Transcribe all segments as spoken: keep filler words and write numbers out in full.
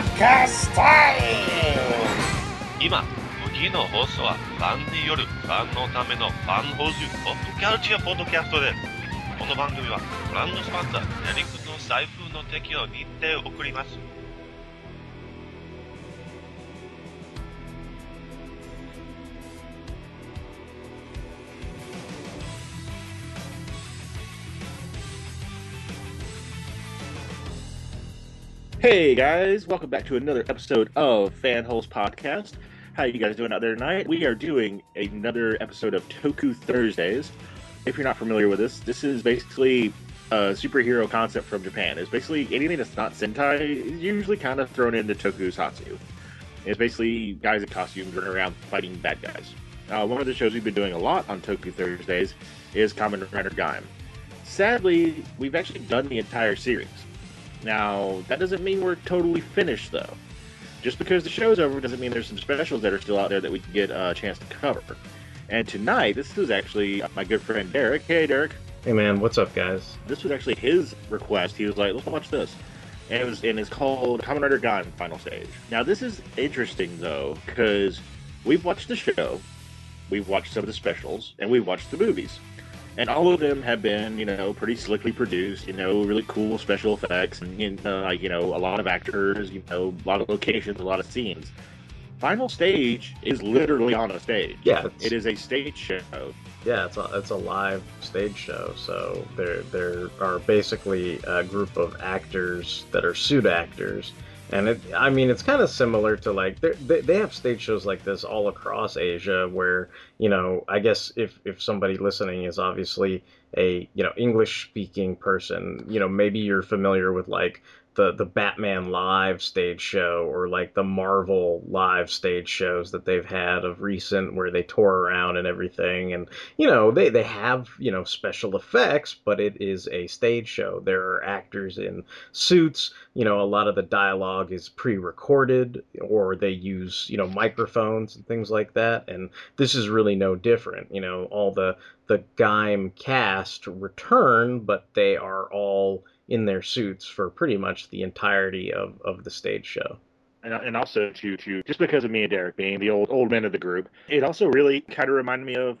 podcast time! Now, Ogi's broadcast is fansによるファンのためのファン放送ポッドキャルチャーポッドキャストです。この番組はブランドスポンサーデリックの財布の提供にて送ります。Hey guys, welcome back to another episode of Fan Holes Podcast. How you guys doing out there tonight? We are doing another episode of Toku Thursdays. If you're not familiar with this, this is basically a superhero concept from Japan. It's basically anything that's not Sentai is usually kind of thrown into tokusatsu. It's basically guys in costumes running around fighting bad guys. Uh, one of the shows we've been doing a lot on Toku Thursdays is Kamen Rider Maja. Sadly, we've actually done the entire series. Now, that doesn't mean we're totally finished, though. Just because the show's over doesn't mean there's some specials that are still out there that we can get a chance to cover. And tonight, this was actually my good friend Derek. Hey, Derek. Hey, man. What's up, guys? This was actually his request. He was like, let's watch this. And, it was, and it's called Kamen Rider Maja Final Stage. Now, this is interesting, though, because we've watched the show, we've watched some of the specials, and we've watched the movies. And all of them have been, you know, pretty slickly produced, you know, really cool special effects, and, uh, you know, a lot of actors, you know, a lot of locations, a lot of scenes. Final Stage is literally on a stage. Yeah. It is a stage show. Yeah, it's a, it's a live stage show. So there, there are basically a group of actors that are suit actors. And it, I mean, it's kind of similar to like they they have stage shows like this all across Asia, where you know, I guess if if somebody listening is obviously a you know English speaking person, you know, maybe you're familiar with like the the Batman Live stage show or like the Marvel Live stage shows that they've had of recent, where they tour around and everything, and you know they they have you know special effects, but it is a stage show. There are actors in suits. You know, a lot of the dialogue is pre-recorded, or they use you know microphones and things like that. And this is really no different. You know, all the the Gaim cast return, but they are all in their suits for pretty much the entirety of, of the stage show. And, and also, to, to just because of me and Derek being the old old men of the group, it also really kind of reminded me of,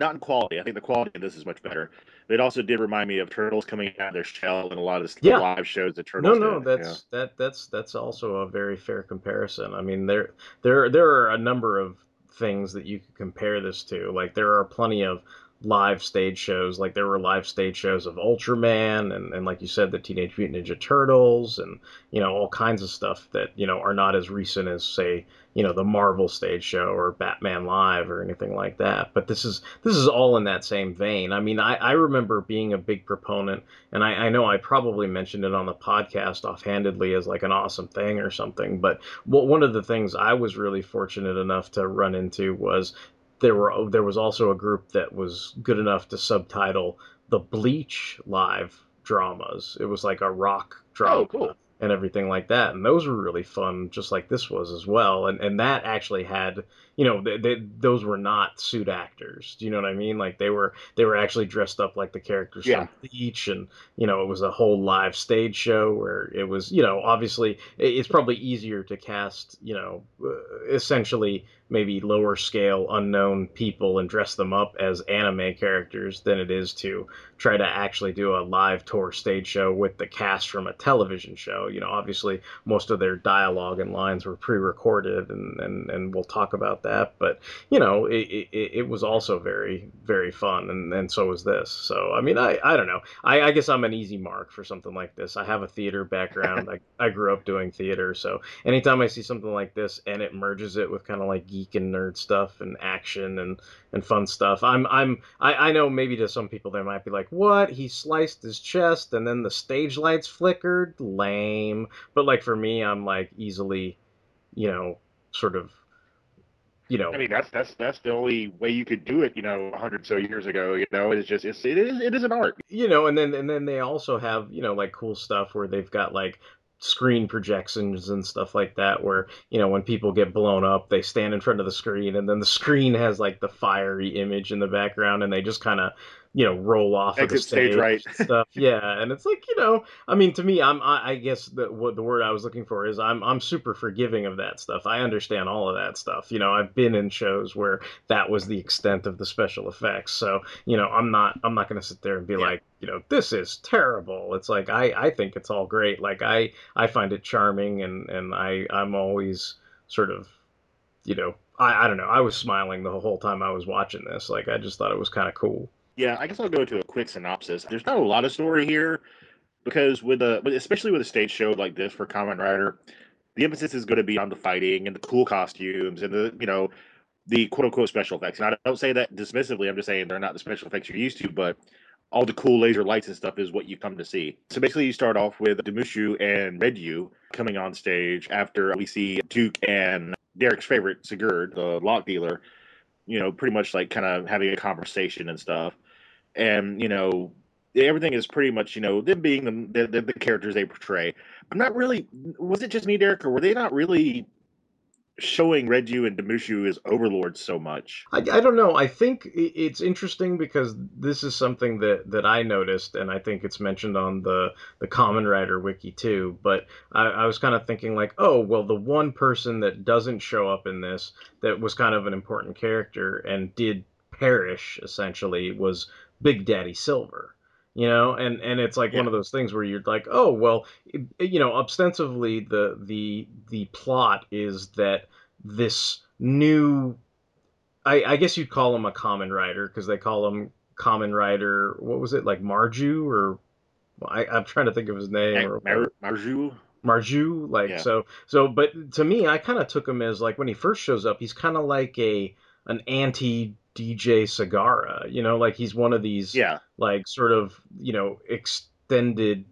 not in quality, I think the quality of this is much better, but it also did remind me of Turtles coming out of their shell and a lot of the yeah. live shows that Turtles No, no, did, that's you know? that that's that's also a very fair comparison. I mean, there there there are a number of things that you could compare this to. Like, there are plenty of live stage shows, like there were live stage shows of Ultraman and, and like you said, the Teenage Mutant Ninja Turtles and, you know, all kinds of stuff that, you know, are not as recent as, say, you know, the Marvel stage show or Batman Live or anything like that. But this is this is all in that same vein. I mean, I, I remember being a big proponent, and I, I know I probably mentioned it on the podcast offhandedly as like an awesome thing or something, but what, one of the things I was really fortunate enough to run into was There were there was also a group that was good enough to subtitle the Bleach live dramas. It was like a rock drama. Oh, cool. And everything like that. And those were really fun, just like this was as well. And and that actually had, you know, they, they, those were not suit actors. Do you know what I mean? Like they were they were actually dressed up like the characters yeah. from Bleach. And, you know, it was a whole live stage show where it was, you know, obviously it, it's probably easier to cast, you know, essentially maybe lower scale unknown people and dress them up as anime characters than it is to try to actually do a live tour stage show with the cast from a television show. You know, obviously most of their dialogue and lines were pre-recorded, and, and, and we'll talk about that. But, you know, it, it, it was also very, very fun. And, and so was this. So, I mean, I, I don't know. I, I guess I'm an easy mark for something like this. I have a theater background. I, I grew up doing theater. So anytime I see something like this and it merges it with kind of like geek and nerd stuff and action and, and fun stuff, I'm, I'm, I, I know maybe to some people they might be like, what? He sliced his chest and then the stage lights flickered? Lame. But like for me, I'm like easily, you know, sort of, you know. I mean, that's that's that's the only way you could do it, you know, a hundred so years ago. You know, it's just it's it is it is an art, you know. And then and then they also have you know like cool stuff where they've got like screen projections and stuff like that, where you know when people get blown up, they stand in front of the screen, and then the screen has like the fiery image in the background, and they just kind of you know, roll off exit of the stage, stage right? And stuff. Yeah, and it's like, you know, I mean, to me, I'm, I, I guess that what the word I was looking for is I'm, I'm super forgiving of that stuff. I understand all of that stuff. You know, I've been in shows where that was the extent of the special effects. So, you know, I'm not, I'm not going to sit there and be yeah. like, you know, this is terrible. It's like, I, I think it's all great. Like I, I find it charming, and, and I, I'm always sort of, you know, I, I don't know. I was smiling the whole time I was watching this. Like, I just thought it was kind of cool. Yeah, I guess I'll go to a quick synopsis. There's not a lot of story here, because with a, especially with a stage show like this for Kamen Rider, the emphasis is going to be on the fighting and the cool costumes and the, you know, the quote unquote special effects. And I don't say that dismissively. I'm just saying they're not the special effects you're used to, but all the cool laser lights and stuff is what you come to see. So basically, you start off with Demushu and Redu coming on stage after we see Duke and Derek's favorite, Sigurd, the lock dealer, you know, pretty much like kind of having a conversation and stuff. And, you know, everything is pretty much, you know, them being the, the, the characters they portray. I'm not really, was it just me, Derek, or were they not really showing Redu and Demushu as overlords so much? I, I don't know. I think it's interesting because this is something that, that I noticed, and I think it's mentioned on the, the Kamen Rider wiki too, but I, I was kind of thinking like, oh, well, the one person that doesn't show up in this that was kind of an important character and did perish, essentially, was Big Daddy Silver, you know, and, and it's like yeah. one of those things where you're like, oh, well, it, you know, ostensibly the, the, the plot is that this new, I, I guess you'd call him a Kamen Rider, because they call him Kamen Rider, what was it, like Marju, or well, I, I'm trying to think of his name. Or, Mar- Marju? Marju, like, yeah. so, so, but to me, I kind of took him as like, when he first shows up, he's kind of like a, an anti D J Sagara, you know, like he's one of these, yeah. like sort of, you know, extended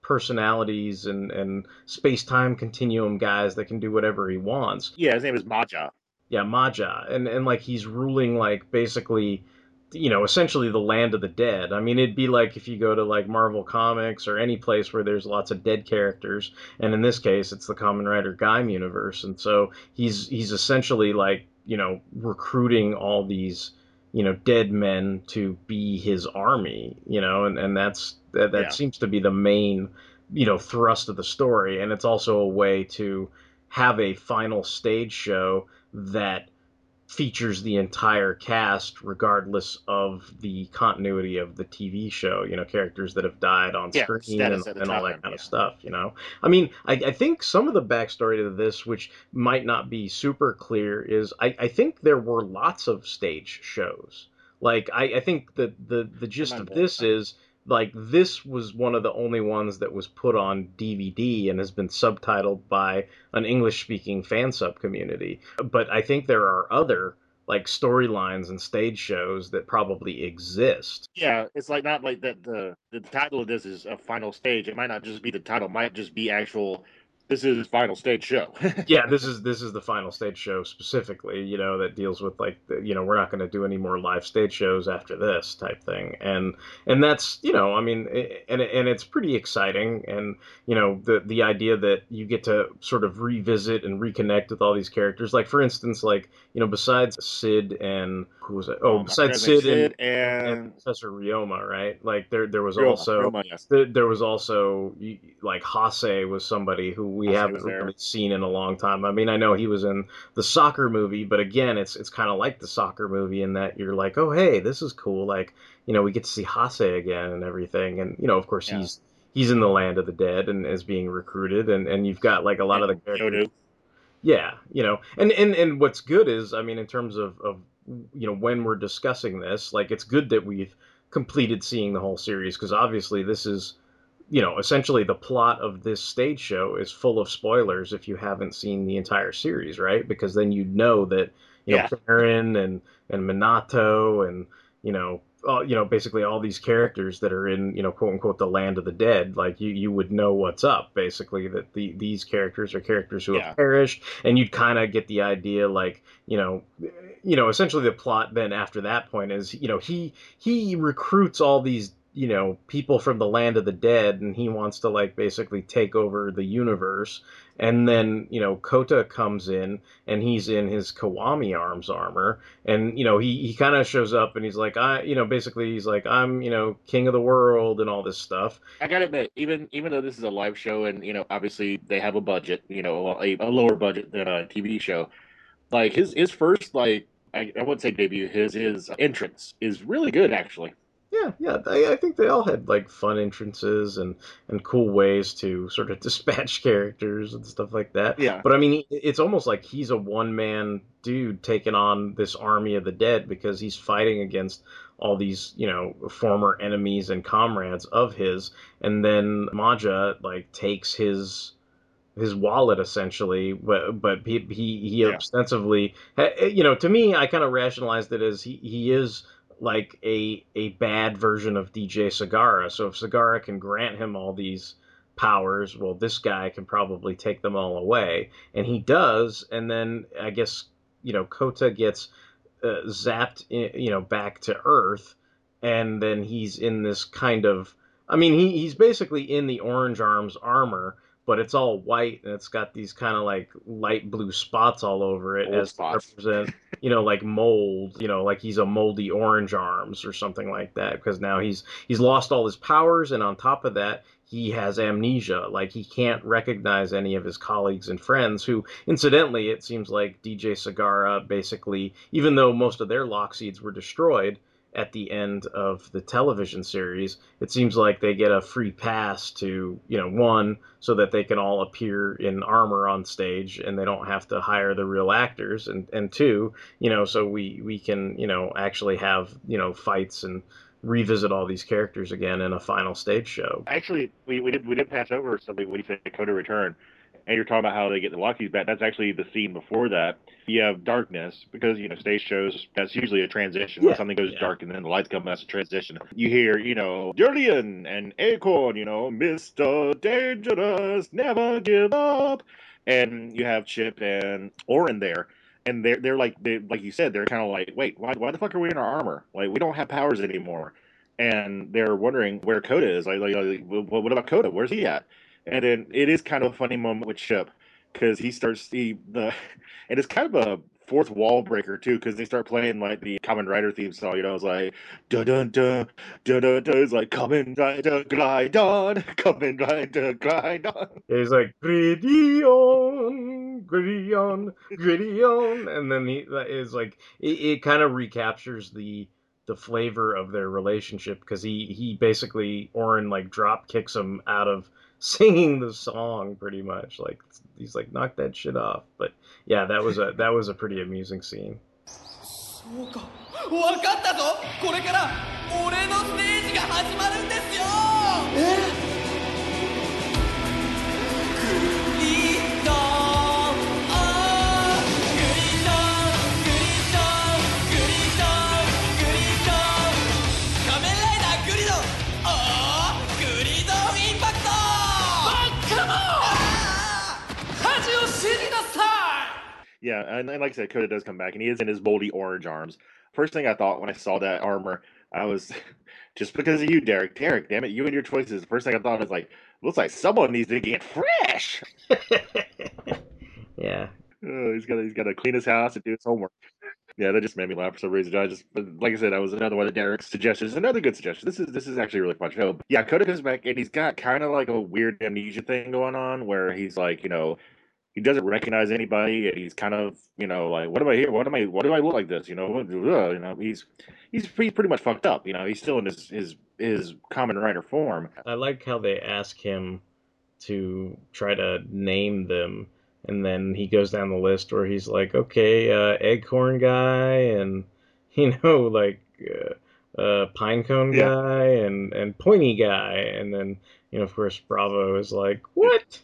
personalities and, and space-time continuum guys that can do whatever he wants. Yeah, his name is Maja. Yeah, Maja. And, and like he's ruling like basically, you know, essentially the land of the dead. I mean, it'd be like if you go to like Marvel Comics or any place where there's lots of dead characters. And in this case, it's the Kamen Rider Gaim universe. And so he's he's essentially like, you know, recruiting all these, you know, dead men to be his army, you know, and, and that's, that, that yeah. seems to be the main, you know, thrust of the story. And it's also a way to have a final stage show that features the entire cast, regardless of the continuity of the T V show, you know, characters that have died on yeah, screen and, and all that kind yeah. of stuff, you know? I mean, I, I think some of the backstory to this, which might not be super clear, is I, I think there were lots of stage shows. Like, I, I think that the, the gist of this is, like, this was one of the only ones that was put on D V D and has been subtitled by an English-speaking fan sub community. But I think there are other, like, storylines and stage shows that probably exist. Yeah, it's like not like that the, the title of this is a final stage. It might not just be the title. It might just be actual, this is final stage show. yeah, this is this is the final stage show specifically, you know, that deals with, like, the, you know, we're not going to do any more live stage shows after this type thing. And and that's, you know, I mean, it, and and it's pretty exciting. And, you know, the, the idea that you get to sort of revisit and reconnect with all these characters. Like, for instance, like, you know, besides Sid and, who was it? Oh, um, besides Sid, Sid and, and, and Professor Ryoma, right? Like, there, there was Ryoma, also, Ryoma, yes. there, there was also, like, Hase was somebody who we Hase haven't really seen in a long time. I mean, I know he was in the soccer movie, but again, it's it's kind of like the soccer movie in that you're like, oh, hey, this is cool. Like, you know, we get to see Hase again and everything. And, you know, of course, yeah. he's he's in the land of the dead and is being recruited. And, and you've got, like, a lot and of the characters. Yodu. Yeah, you know, and, and, and what's good is, I mean, in terms of, of, you know, when we're discussing this, like, it's good that we've completed seeing the whole series, because obviously this is, you know, essentially the plot of this stage show is full of spoilers if you haven't seen the entire series, right? Because then you'd know that, you yeah. know, Baron and, and Minato and, you know, all, you know, basically all these characters that are in, you know, quote unquote, the land of the dead, like you, you would know what's up, basically, that the, these characters are characters who yeah. have perished. And you'd kind of get the idea, like, you know, you know, essentially the plot then after that point is, you know, he, he recruits all these you know, people from the land of the dead, and he wants to, like, basically take over the universe. And then, you know, Kota comes in, and he's in his Kiwami Arms armor, and, you know, he, he kind of shows up, and he's like, I, you know, basically he's like, I'm, you know, king of the world and all this stuff. I gotta admit, even even though this is a live show, and, you know, obviously they have a budget, you know, a, a lower budget than a T V show, like, his, his first, like, I, I wouldn't say debut, his, his entrance is really good, actually. Yeah, yeah, I, I think they all had, like, fun entrances and, and cool ways to sort of dispatch characters and stuff like that. Yeah. But, I mean, it's almost like he's a one-man dude taking on this army of the dead, because he's fighting against all these, you know, former enemies and comrades of his. And then Maja, like, takes his... his wallet, essentially, but but he he, he yeah. ostensibly, you know, to me, I kind of rationalized it as he, he is like a a bad version of D J Sagara. So if Sagara can grant him all these powers, well, this guy can probably take them all away, and he does. And then I guess, you know, Kota gets uh, zapped, in, you know, back to Earth, and then he's in this kind of, I mean, he he's basically in the Orange Arms armor. But it's all white, and it's got these kind of, like, light blue spots all over it. Old as spots. Represent, you know, like mold, you know, like he's a moldy Orange Arms or something like that, because now he's he's lost all his powers, and on top of that, he has amnesia. Like, he can't recognize any of his colleagues and friends, who, incidentally, it seems like D J Sagara basically, even though most of their lock seeds were destroyed at the end of the television series, it seems like they get a free pass to, you know, one, so that they can all appear in armor on stage and they don't have to hire the real actors, and, and two, you know, so we, we can, you know, actually have, you know, fights and revisit all these characters again in a final stage show. Actually, we, we did we did pass over something when you said Kota Return, and you're talking about how they get the Lockies back. That's actually the scene before that. You have darkness, because, you know, stage shows, that's usually a transition. Yeah. When something goes yeah. dark and then the lights come, that's a transition. You hear, you know, Durian and Acorn, you know, Mister Dangerous, never give up. And you have Chip and Oren there. And they're, they're like, they, like you said, they're kind of like, wait, why, why the fuck are we in our armor? Like, we don't have powers anymore. And they're wondering where Kota is. Like, like, like well, what about Kota? Where's he at? And then it is kind of a funny moment with Chip, because he starts the, the, and it's kind of a fourth wall breaker too, because they start playing like the Kamen Rider theme song. You know, it's like dun dun dun dun dun dun. It's like Kamen Rider glide on, Kamen Rider glide on. He's like Gridion, Gridion, Gridion, and then he is like it, it kind of recaptures the. the flavor of their relationship, because he, he basically, Oren, like, drop kicks him out of singing the song, pretty much. Like, he's like, knock that shit off. But yeah, that was a that was a pretty amusing scene. Yeah, and, and like I said, Kota does come back, and he is in his moldy Orange Arms. First thing I thought when I saw that armor, I was, just because of you, Derek. Derek, damn it, you and your choices. The first thing I thought is, like, looks like someone needs to get fresh. Yeah. Oh, he's got he's got to clean his house and do his homework. Yeah, that just made me laugh for some reason. I just, like I said, that was another one of Derek's suggestions. Another good suggestion. This is this is actually a really fun show. But yeah, Kota comes back, and he's got kind of like a weird amnesia thing going on, where he's like, you know, he doesn't recognize anybody, and he's kind of, you know, like, what am I here? What am I? What do I look like this? You know, what, you know, he's he's pretty, pretty much fucked up. You know, he's still in his his his Kamen Rider form. I like how they ask him to try to name them, and then he goes down the list where he's like, okay, uh, Eggcorn guy, and, you know, like uh, uh, Pinecone yeah. guy, and and Pointy guy, and then, you know, of course, Bravo is like, what?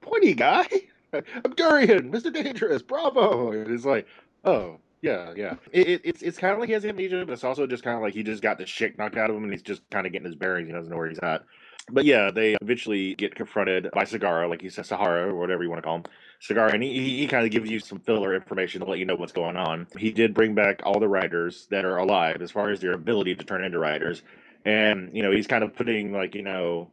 Pointy guy. I'm Durian, Mister Dangerous, Bravo! And it's like, oh, yeah, yeah. It, it, it's it's kind of like he has amnesia, but it's also just kind of like he just got the shit knocked out of him, and he's just kind of getting his bearings. He doesn't know where he's at. But yeah, they eventually get confronted by Sagara, like you said, Sahara, or whatever you want to call him. Sagara, and he, he kind of gives you some filler information to let you know what's going on. He did bring back all the riders that are alive, as far as their ability to turn into riders. And, you know, he's kind of putting, like, you know,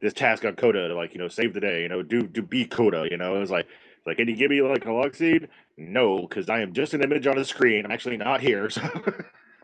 this task on Kota to, like, you know, save the day, you know, do do be Kota, you know. It was like, like, can you give me, like, a log seed? No, because I am just an image on a screen. I'm actually not here. So,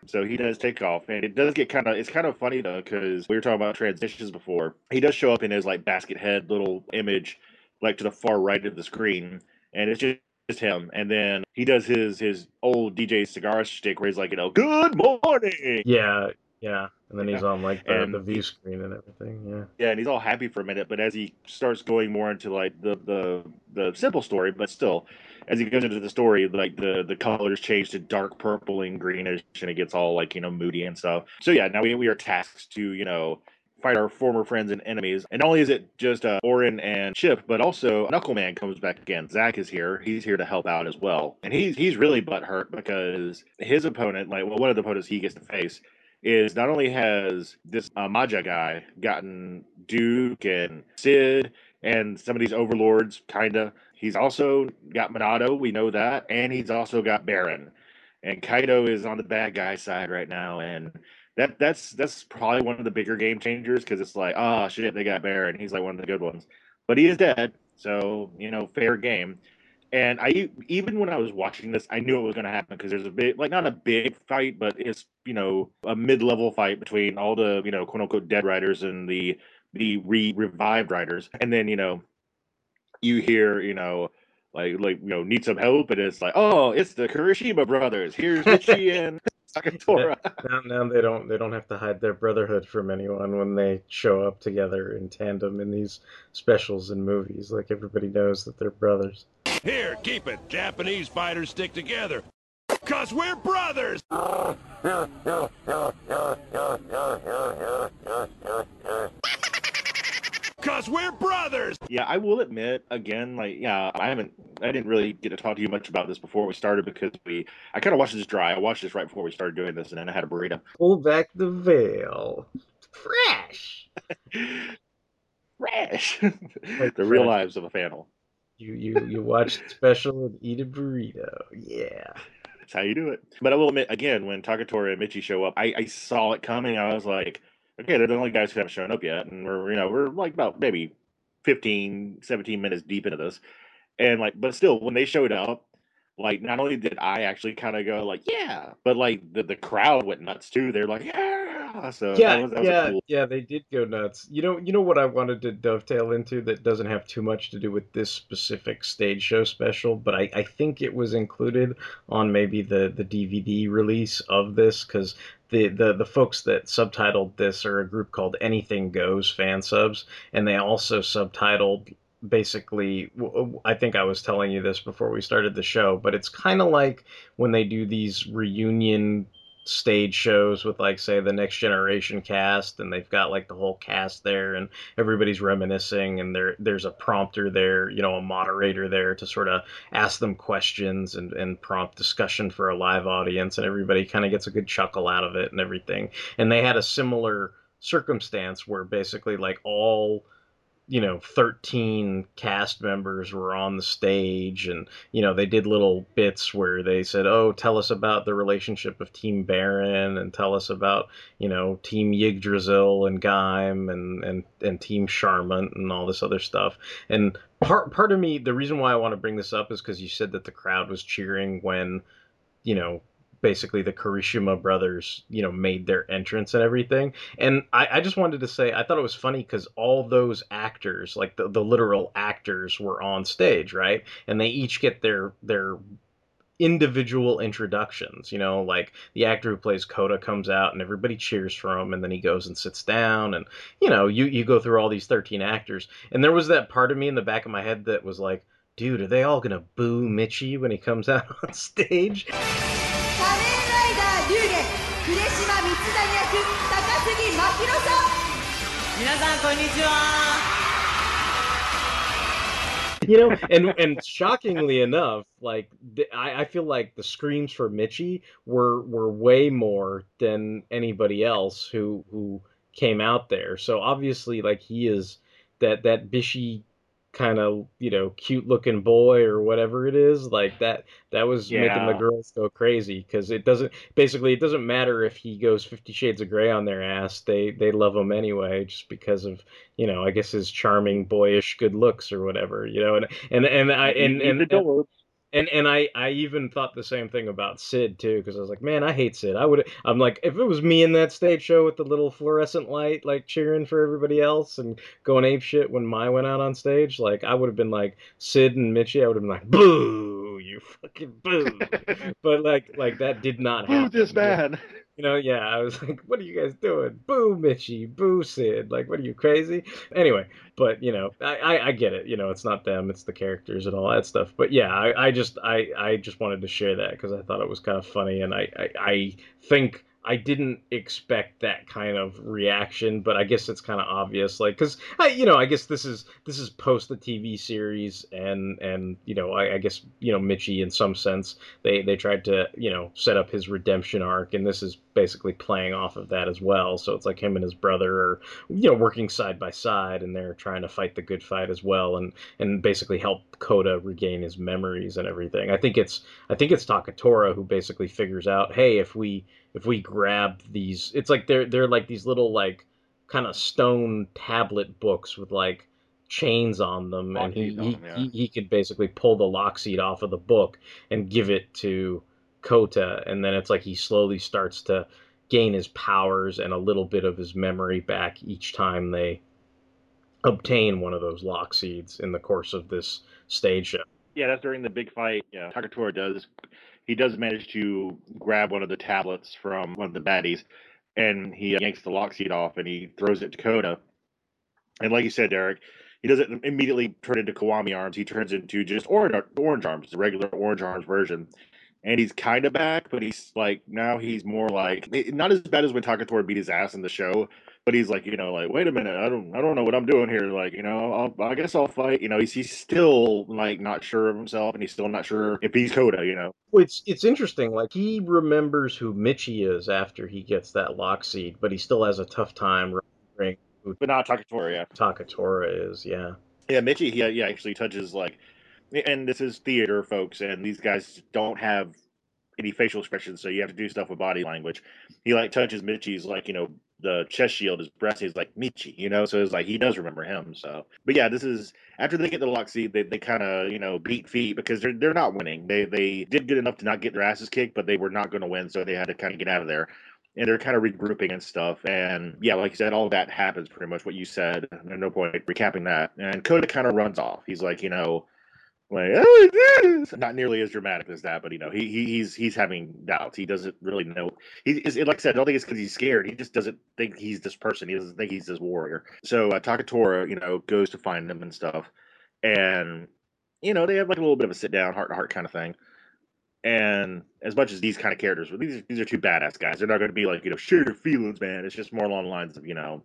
so he does take off. And it does get kind of, it's kind of funny, though, because we were talking about transitions before. He does show up in his, like, basket head little image, like, to the far right of the screen. And it's just, just him. And then he does his, his old D J Sagara shtick where he's like, you know, good morning. Yeah. Yeah, and then he's yeah. on, like, the, the V screen and everything, yeah. Yeah, and he's all happy for a minute, but as he starts going more into, like, the the, the simple story, but still, as he goes into the story, like, the, the colors change to dark purple and greenish, and it gets all, like, you know, moody and stuff. So, yeah, now we, we are tasked to, you know, fight our former friends and enemies. And not only is it just uh, Oren and Chip, but also Knuckle Man comes back again. Zach is here. He's here to help out as well. And he's, he's really butthurt because his opponent, like, well, one of the opponents he gets to face is not only has this uh, Maja guy gotten Duke and Sid and some of these overlords, kind of, he's also got Minato, we know that, and he's also got Baron. And Kaido is on the bad guy side right now, and that that's that's probably one of the bigger game changers, because it's like, oh, shit, they got Baron. He's like one of the good ones. But he is dead, so, you know, fair game. And I even when I was watching this, I knew it was going to happen because there's a bit, like, not a big fight, but it's, you know, a mid-level fight between all the, you know, quote-unquote dead riders and the the re-revived riders. And then, you know, you hear, you know, like, like you know, need some help, and it's like, oh, it's the Kureshima brothers. Here's Mitchy and Takatora. Now, now they don't they don't have to hide their brotherhood from anyone when they show up together in tandem in these specials and movies. Like, everybody knows that they're brothers. Here, keep it. Japanese fighters stick together. 'Cause we're brothers! Because we're brothers! Yeah, I will admit, again, like, yeah, I haven't, I didn't really get to talk to you much about this before we started because we, I kind of watched this dry. I watched this right before we started doing this, and then I had a burrito. Pull back the veil. Fresh! Fresh! Like the real lives of a panel. You, you, you watch the special and eat a burrito. Yeah. That's how you do it. But I will admit, again, when Takatora and Mitchy show up, I, I saw it coming. I was like, okay, they're the only guys who haven't shown up yet, and we're, you know, we're like about maybe fifteen, seventeen minutes deep into this, and like, but still, when they showed up, like, not only did I actually kind of go like, yeah, but like the, the crowd went nuts too. They're like, yeah, so yeah, that was, that was yeah, cool. Yeah, they did go nuts. You know, you know what I wanted to dovetail into that doesn't have too much to do with this specific stage show special, but I, I think it was included on maybe the the D V D release of this because. The, the the folks that subtitled this are a group called Anything Goes Fan Subs, and they also subtitled basically, I think I was telling you this before we started the show, but it's kind of like when they do these reunion stage shows with, like, say, the Next Generation cast, and they've got, like, the whole cast there, and everybody's reminiscing, and there there's a prompter there, you know, a moderator there to sort of ask them questions and, and prompt discussion for a live audience, and everybody kind of gets a good chuckle out of it and everything. And they had a similar circumstance where basically, like, all, you know, thirteen cast members were on the stage, and, you know, they did little bits where they said, oh, tell us about the relationship of Team Baron, and tell us about, you know, Team Yggdrasil and Gaim and, and, and Team Charmant and all this other stuff. And part, part of me, the reason why I want to bring this up is because you said that the crowd was cheering when, you know, basically the Kurishima brothers, you know, made their entrance and everything. And I, I just wanted to say, I thought it was funny because all those actors, like the, the literal actors, were on stage, right? And they each get their their individual introductions, you know, like the actor who plays Kota comes out and everybody cheers for him, and then he goes and sits down, and, you know, you, you go through all these thirteen actors. And there was that part of me in the back of my head that was like, dude, are they all going to boo Mitchy when he comes out on stage? You know, and and shockingly enough, like the, I, I feel like the screams for Mitchy were were way more than anybody else who who came out there. So obviously, like, he is that that Bishi kind of, you know, cute looking boy or whatever it is, like that that was yeah. making the girls go crazy, because it doesn't basically it doesn't matter if he goes Fifty Shades of Grey on their ass, they they love him anyway, just because of, you know, I guess his charming boyish good looks or whatever, you know. And and and I and and, and, and And and I, I even thought the same thing about Sid, too, because I was like, man, I hate Sid. I would, I'm like, if it was me in that stage show with the little fluorescent light, like, cheering for everybody else and going apeshit when Mai went out on stage, like, I would have been like, Sid and Mitchy, I would have been like, boo, you fucking boo. But, like, like that did not happen. Boo this man. You know, yeah, I was like, what are you guys doing? Boo, Mitchy. Boo, Sid. Like, what are you, crazy? Anyway, but, you know, I, I, I get it. You know, it's not them. It's the characters and all that stuff. But, yeah, I, I just I, I just wanted to share that because I thought it was kind of funny. And I, I, I think I didn't expect that kind of reaction. But I guess it's kind of obvious. Like, because, you know, I guess this is this is post the T V series. And, and you know, I, I guess, you know, Mitchy, in some sense, they, they tried to, you know, set up his redemption arc. And this is basically playing off of that as well. So it's like him and his brother are, you know, working side by side, and they're trying to fight the good fight as well, and and basically help Kota regain his memories and everything. I think it's I think it's Takatora who basically figures out, hey, if we if we grab these, it's like they're they're like these little, like, kind of stone tablet books with, like, chains on them, and he he, yeah. he he could basically pull the lock seed off of the book and give it to Kota, and then it's like he slowly starts to gain his powers and a little bit of his memory back each time they obtain one of those lock seeds in the course of this stage show. Yeah, that's during the big fight. Yeah, Takatora does. He does manage to grab one of the tablets from one of the baddies, and he yanks the lock seed off and he throws it to Kota. And like you said, Derek, he doesn't immediately turn into Kiwami arms. He turns into just orange, orange arms, the regular Orange Arms version. And he's kind of back, but he's like, now he's more like, not as bad as when Takatora beat his ass in the show, but he's like, you know, like, wait a minute, I don't I don't know what I'm doing here. Like, you know, I'll, I guess I'll fight. You know, he's, he's still, like, not sure of himself, and he's still not sure if he's Kota, you know. Well, it's, it's interesting. Like, he remembers who Mitchy is after he gets that lock seed, but he still has a tough time remembering who but not Takatora, yeah. Takatora is, yeah. Yeah, Mitchy, he, he actually touches, like, and this is theater, folks, and these guys don't have any facial expressions, so you have to do stuff with body language. He, like, touches Mitchy's, like, you know, the chest shield, his breast, he's like, Mitchy, you know? So it's like, he does remember him, so. But yeah, this is, after they get the lock seed, they, they kind of, you know, beat feet, because they're they're not winning. They, they did good enough to not get their asses kicked, but they were not going to win, so they had to kind of get out of there. And they're kind of regrouping and stuff. And yeah, like you said, all that happens pretty much, what you said. At no point recapping that. And Kota kind of runs off. He's like, you know, like, oh, not nearly as dramatic as that, but, you know, he, he he's he's having doubts. He doesn't really know. He is, like I said, I don't think it's because he's scared. He just doesn't think he's this person. He doesn't think he's this warrior. So uh, Takatora, you know, goes to find him and stuff, and, you know, they have, like, a little bit of a sit down, heart to heart kind of thing. And as much as these kind of characters, these these are two badass guys. They're not going to be like, you know, share your feelings, man. It's just more along the lines of, you know,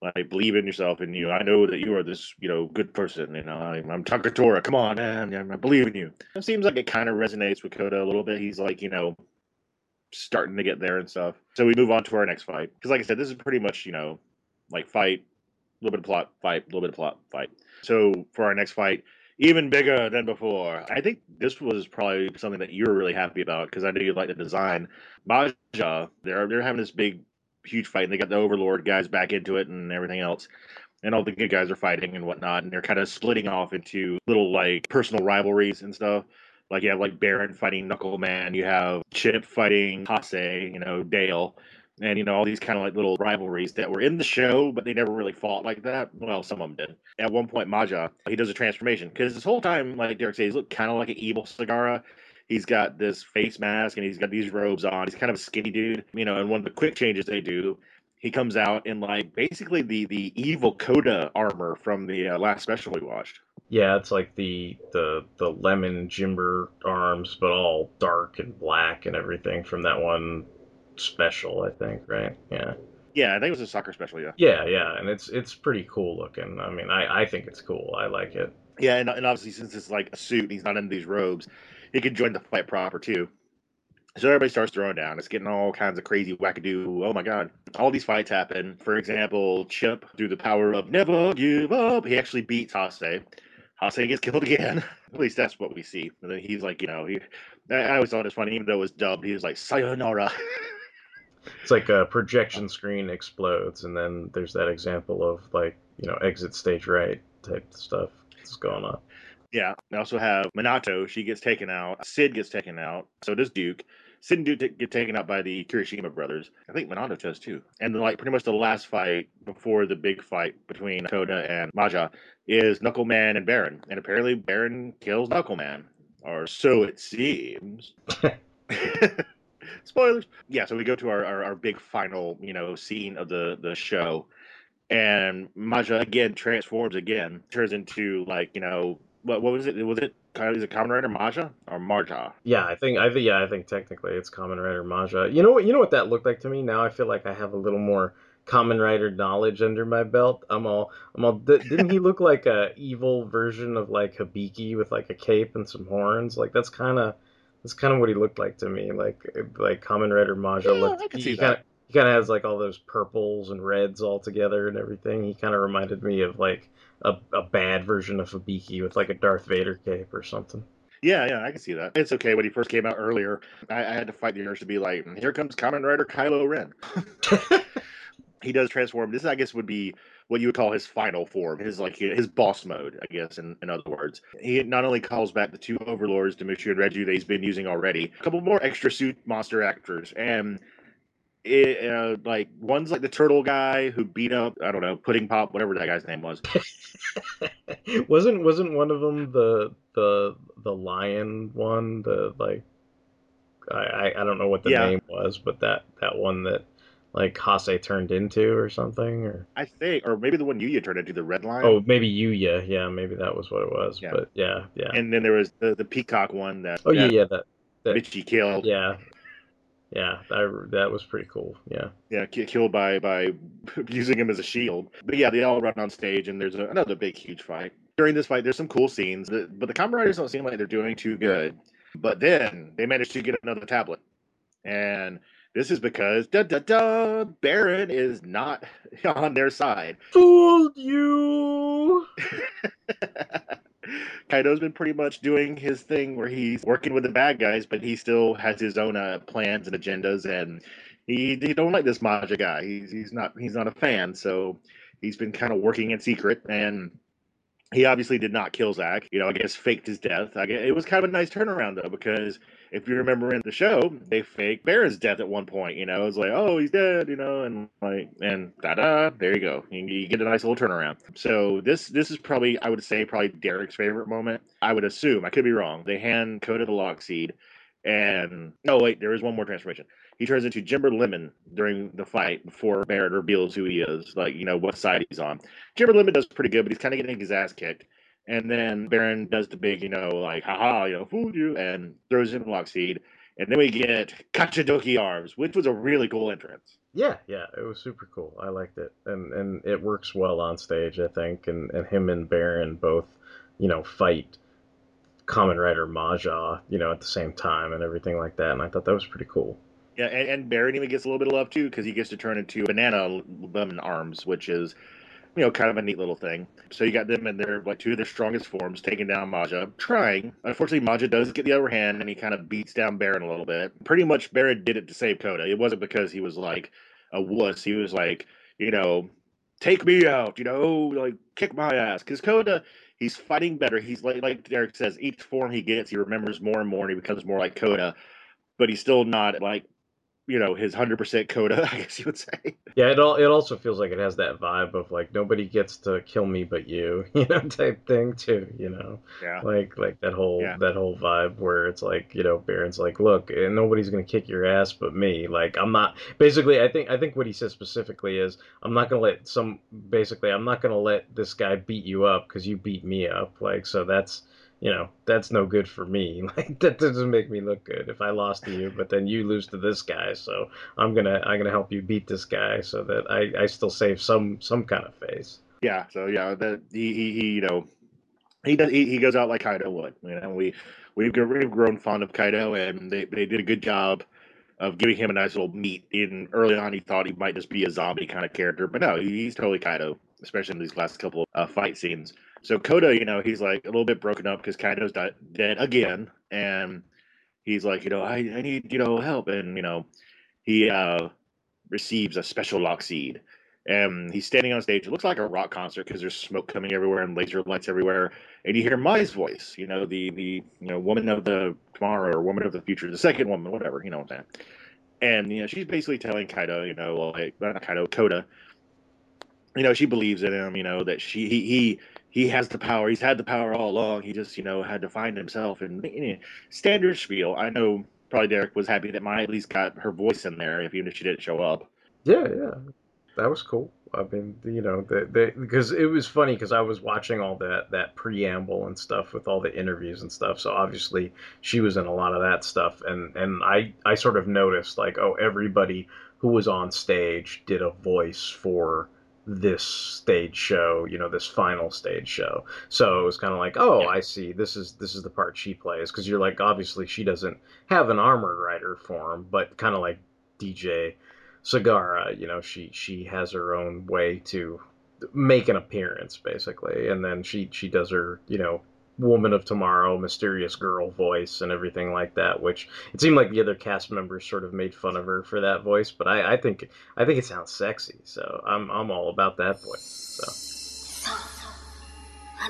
like, believe in yourself, and you. I know that you are this, you know, good person. You know, I'm, I'm Takatora. Come on, man. I believe in you. It seems like it kind of resonates with Kota a little bit. He's like, you know, starting to get there and stuff. So we move on to our next fight, because, like I said, this is pretty much, you know, like, fight, a little bit of plot, fight, a little bit of plot, fight. So for our next fight, even bigger than before. I think this was probably something that you were really happy about, because I know you like the design. Maja, they're they're having this big, huge fight, and they got the Overlord guys back into it and everything else, and all the good guys are fighting and whatnot, and they're kind of splitting off into little, like, personal rivalries and stuff. Like, you have, like, Baron fighting Knuckle Man, you have Chip fighting Hase, you know, Dale, and, you know, all these kind of, like, little rivalries that were in the show, but they never really fought like that. Well, some of them did. At one point, Maja, he does a transformation, because this whole time, like Derek says, he's looked kind of like an evil Sagara. He's got this face mask, and he's got these robes on. He's kind of a skinny dude, you know, and one of the quick changes they do, he comes out in, like, basically the, the evil Kota armor from the uh, last special we watched. Yeah, it's like the, the the lemon Jimber arms, but all dark and black and everything from that one special, I think, right? Yeah. Yeah, I think it was a soccer special, yeah. Yeah, yeah, and it's it's pretty cool looking. I mean, I, I think it's cool. I like it. Yeah, and, and obviously, since it's, like, a suit and he's not in these robes, he could join the fight proper, too. So everybody starts throwing down. It's getting all kinds of crazy wackadoo. Oh my god. All these fights happen. For example, Chip, through the power of never give up, he actually beats Hase. Hase gets killed again. At least that's what we see. And then he's like, you know, he, I always thought it was funny, even though it was dubbed, he was like, sayonara. It's like a projection screen explodes, and then there's that example of, like, you know, exit stage right type stuff that's going on. Yeah. We also have Minato. She gets taken out. Sid gets taken out. So does Duke. Sid and Duke t- get taken out by the Kureshima brothers. I think Minato does too. And then, like, pretty much the last fight before the big fight between Kota and Maja is Knuckle Man and Baron. And apparently Baron kills Knuckle Man, or so it seems. Spoilers. Yeah, so we go to our, our, our big final, you know, scene of the, the show. And Maja again transforms again, turns into, like, you know, What what was it? Was it is it Kamen Rider Maja or Marja? Yeah, I think I think yeah, I think technically it's Kamen Rider Maja. You know what you know what that looked like to me? Now I feel like I have a little more Kamen Rider knowledge under my belt. I'm all I'm all didn't he look like a evil version of, like, Hibiki with, like, a cape and some horns? Like, that's kinda that's kinda what he looked like to me. Like like Kamen Rider Maja yeah, looked I can see he that. kinda he kinda has, like, all those purples and reds all together and everything. He kinda reminded me of, like, A, a bad version of Hibiki with, like, a Darth Vader cape or something. Yeah, yeah, I can see that. It's okay. When he first came out earlier, I, I had to fight the urge to be like, here comes Kamen Rider Kylo Ren. He does transform. This, I guess, would be what you would call his final form, his, like, his boss mode, I guess, in, in other words. He not only calls back the two overlords, Demushu and Redu, that he's been using already, a couple more extra suit monster actors, and... It, uh, like, one's like the turtle guy who beat up, I don't know, Pudding Pop, whatever that guy's name was. wasn't wasn't one of them the the the lion one? The like, I I don't know what the yeah. name was, but that, that one that, like, Hase turned into or something, or I think, or maybe the one Yuya turned into, the red lion. Oh, maybe Yuya, yeah, maybe that was what it was. Yeah. But yeah, yeah. And then there was the, the peacock one that oh that yeah yeah that, that Mitchy killed. Yeah. Yeah, that, that was pretty cool, yeah. Yeah, killed by, by using him as a shield. But yeah, they all run on stage, and there's a, another big, huge fight. During this fight, there's some cool scenes, but the Kamen Riders don't seem like they're doing too good. But then, they manage to get another tablet. And this is because, da-da-da, Baron is not on their side. Fooled you! Kaido's been pretty much doing his thing where he's working with the bad guys, but he still has his own uh, plans and agendas, and he, he don't like this Maja guy. He's he's not he's not a fan, so he's been kind of working in secret, and he obviously did not kill Zach. You know, I guess faked his death. I guess, it was kind of a nice turnaround, though, because if you remember in the show, they faked Baron's death at one point. You know, it was like, oh, he's dead, you know, and like, and da-da, there you go. You, you get a nice little turnaround. So this this is probably, I would say, probably Derek's favorite moment. I would assume. I could be wrong. They hand Kota the lock seed, and no, wait, there is one more transformation. He turns into Jimber Lemon during the fight before Baron reveals who he is, like, you know, what side he's on. Jimber Lemon does pretty good, but he's kind of getting his ass kicked. And then Baron does the big, you know, like, haha, you know, fooled you, and throws him lock seed. And then we get Kachidoki Arms, which was a really cool entrance. Yeah, yeah, it was super cool. I liked it. And and it works well on stage, I think. And, and him and Baron both, you know, fight Kamen Rider Maja, you know, at the same time and everything like that. And I thought that was pretty cool. Yeah, and, and Baron even gets a little bit of love, too, because he gets to turn into Banana Lemon Arms, which is... you know, kind of a neat little thing. So you got them in their, like, two of their strongest forms taking down Maja, trying. Unfortunately, Maja does get the upper hand, and he kind of beats down Baron a little bit. Pretty much Baron did it to save Kota. It wasn't because he was, like, a wuss. He was like, you know, take me out, you know, like, kick my ass. Because Kota, he's fighting better. He's, like, like Derek says, each form he gets, he remembers more and more, and he becomes more like Kota. But he's still not, like, you know, his one hundred percent Kota, I guess you would say. Yeah, it all, it also feels like it has that vibe of, like, nobody gets to kill me but you, you know, type thing, too, you know? Yeah. Like, like that whole yeah. that whole vibe where it's like, you know, Baron's like, look, nobody's going to kick your ass but me. Like, I'm not... Basically, I think I think what he says specifically is, I'm not going to let some... Basically, I'm not going to let this guy beat you up because you beat me up. Like, so that's... you know, that's no good for me. Like, that doesn't make me look good if I lost to you, but then you lose to this guy, so I'm gonna I'm gonna help you beat this guy so that I, I still save some some kind of face. Yeah, so yeah, that he, he, he you know, He does. He, he goes out like Kaido would. You know, we we've grown fond of Kaido, and they, they did a good job of giving him a nice little meat. In early on, he thought he might just be a zombie kind of character, but no, he's totally Kaido, especially in these last couple of uh, fight scenes. So Kota, you know, he's like a little bit broken up because Kaido's di- dead again, and he's like, you know, I, I need you know help, and you know, he uh, receives a special lock seed. And he's standing on stage. It looks like a rock concert because there's smoke coming everywhere and laser lights everywhere. And you hear Mai's voice, you know, the the you know woman of the tomorrow or woman of the future, the second woman, whatever, you know what I'm saying. And you know, she's basically telling Kaido, you know, well, hey, not Kaido, Kota, you know, she believes in him, you know, that she he he he has the power. He's had the power all along. He just, you know, had to find himself. And you know, standard spiel. I know probably Derek was happy that Maja at least got her voice in there, if even if she didn't show up. Yeah, yeah. That was cool. I mean, you know, because it was funny because I was watching all that, that preamble and stuff with all the interviews and stuff. So obviously she was in a lot of that stuff. And, and I, I sort of noticed like, oh, everybody who was on stage did a voice for this stage show, you know, this final stage show. So it was kind of like, oh, I see. This is this is the part she plays, because you're like, obviously she doesn't have an armored rider form, but kind of like D J Sagara, you know, she she has her own way to make an appearance, basically. And then she, she does her, you know, woman of tomorrow, mysterious girl voice and everything like that, which it seemed like the other cast members sort of made fun of her for that voice. But I, I think I think it sounds sexy. So I'm I'm all about that voice. So. Mai,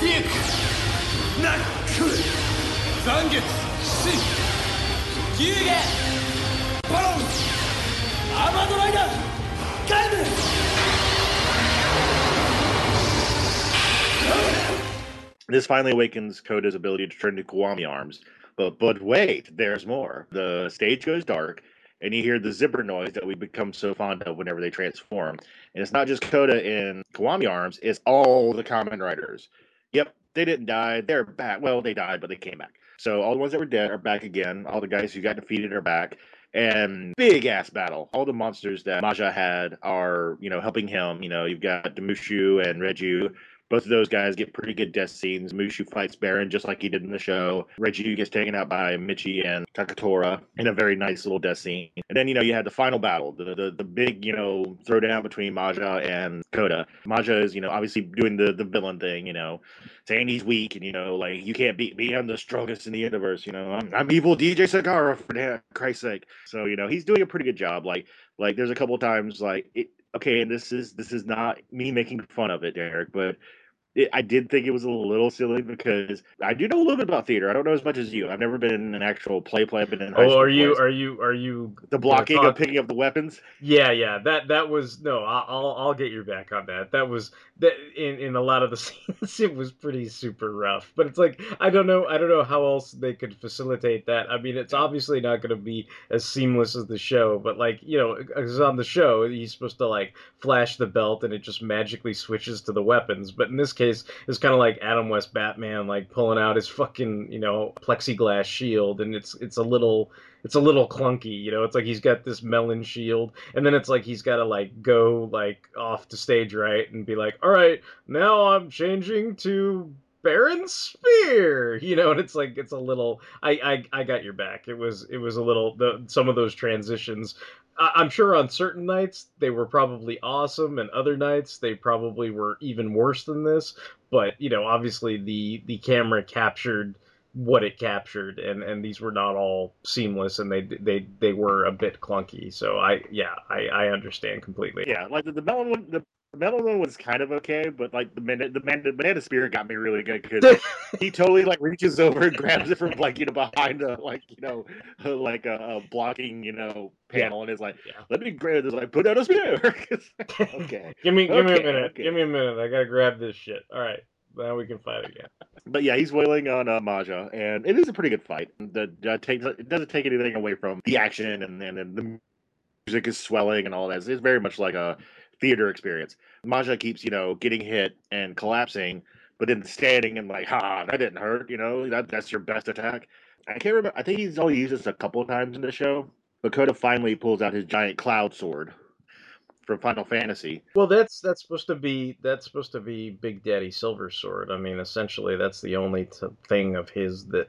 Duke, Knuckle, Zangetsu, Sid, Durian, Baron, Kamen Rider, Kaido. This finally awakens Kota's ability to turn to Kiwami arms, but but wait, there's more. The stage goes dark, and you hear the zipper noise that we become so fond of whenever they transform. And it's not just Kota in Kiwami arms, it's all the Kamen Riders. Yep, they didn't die. They're back. Well, they died, but they came back. So all the ones that were dead are back again. All the guys who got defeated are back. And big-ass battle. All the monsters that Maja had are, you know, helping him. You know, you've got Demushu and Redu. Both of those guys get pretty good death scenes. Demushu fights Baron just like he did in the show. Redu gets taken out by Mitchy and Takatora in a very nice little death scene. And then, you know, you had the final battle, the the, the big, you know, throwdown between Maja and Kota. Maja is, you know, obviously doing the, the villain thing, you know, saying he's weak and, you know, like, you can't beat me. I'm the strongest in the universe, you know. I'm, I'm evil D J Sagara, for Christ's sake. So, you know, he's doing a pretty good job. Like, like there's a couple of times, like, it, okay, and this is this is not me making fun of it, Derek, but it, I did think it was a little silly because I do know a little bit about theater. I don't know as much as you. I've never been in an actual play play. I've been in high oh, school are you plays. are you are you the blocking of picking up the weapons? Yeah, yeah. That that was no. I'll I'll get your back on that. That was that in in a lot of the scenes. It was pretty super rough. But it's like I don't know I don't know how else they could facilitate that. I mean, it's obviously not going to be as seamless as the show. But like you know, because on the show he's supposed to like flash the belt and it just magically switches to the weapons. But in this case, it's kind of like Adam West Batman, like pulling out his fucking, you know, plexiglass shield, and it's it's a little it's a little clunky, you know. It's like he's got this melon shield, and then it's like he's got to like go like off to stage right and be like, all right, now I'm changing to Baron Spear, you know, and it's like it's a little. I I I got your back. It was it was a little. The, some of those transitions. I'm sure on certain nights they were probably awesome, and other nights they probably were even worse than this. But, you know, obviously the, the camera captured what it captured, and, and these were not all seamless, and they they they were a bit clunky. So I yeah I, I understand completely. Yeah, like the, the metal one, the metal one was kind of okay, but like the man the man the banana spear got me really good because he totally like reaches over and grabs it from like you know behind a like you know like a, a blocking you know panel, yeah. and is like yeah. let me grab this. Like put out a spear. okay, give me give okay, me a minute. Okay. Give me a minute. I gotta grab this shit. All right. Now we can fight again. But yeah, he's wailing on uh, Maja, and it is a pretty good fight. The, uh, takes, it doesn't take anything away from the action, and then the music is swelling and all that. It's very much like a theater experience. Maja keeps, you know, getting hit and collapsing, but then standing and like, ha, that didn't hurt, you know? That, that's your best attack. I can't remember. I think he's only used this a couple of times in the show. But Kota finally pulls out his giant cloud sword from Final Fantasy. Well, that's that's supposed to be that's supposed to be Big Daddy Silver's sword. I mean, essentially, that's the only t- thing of his that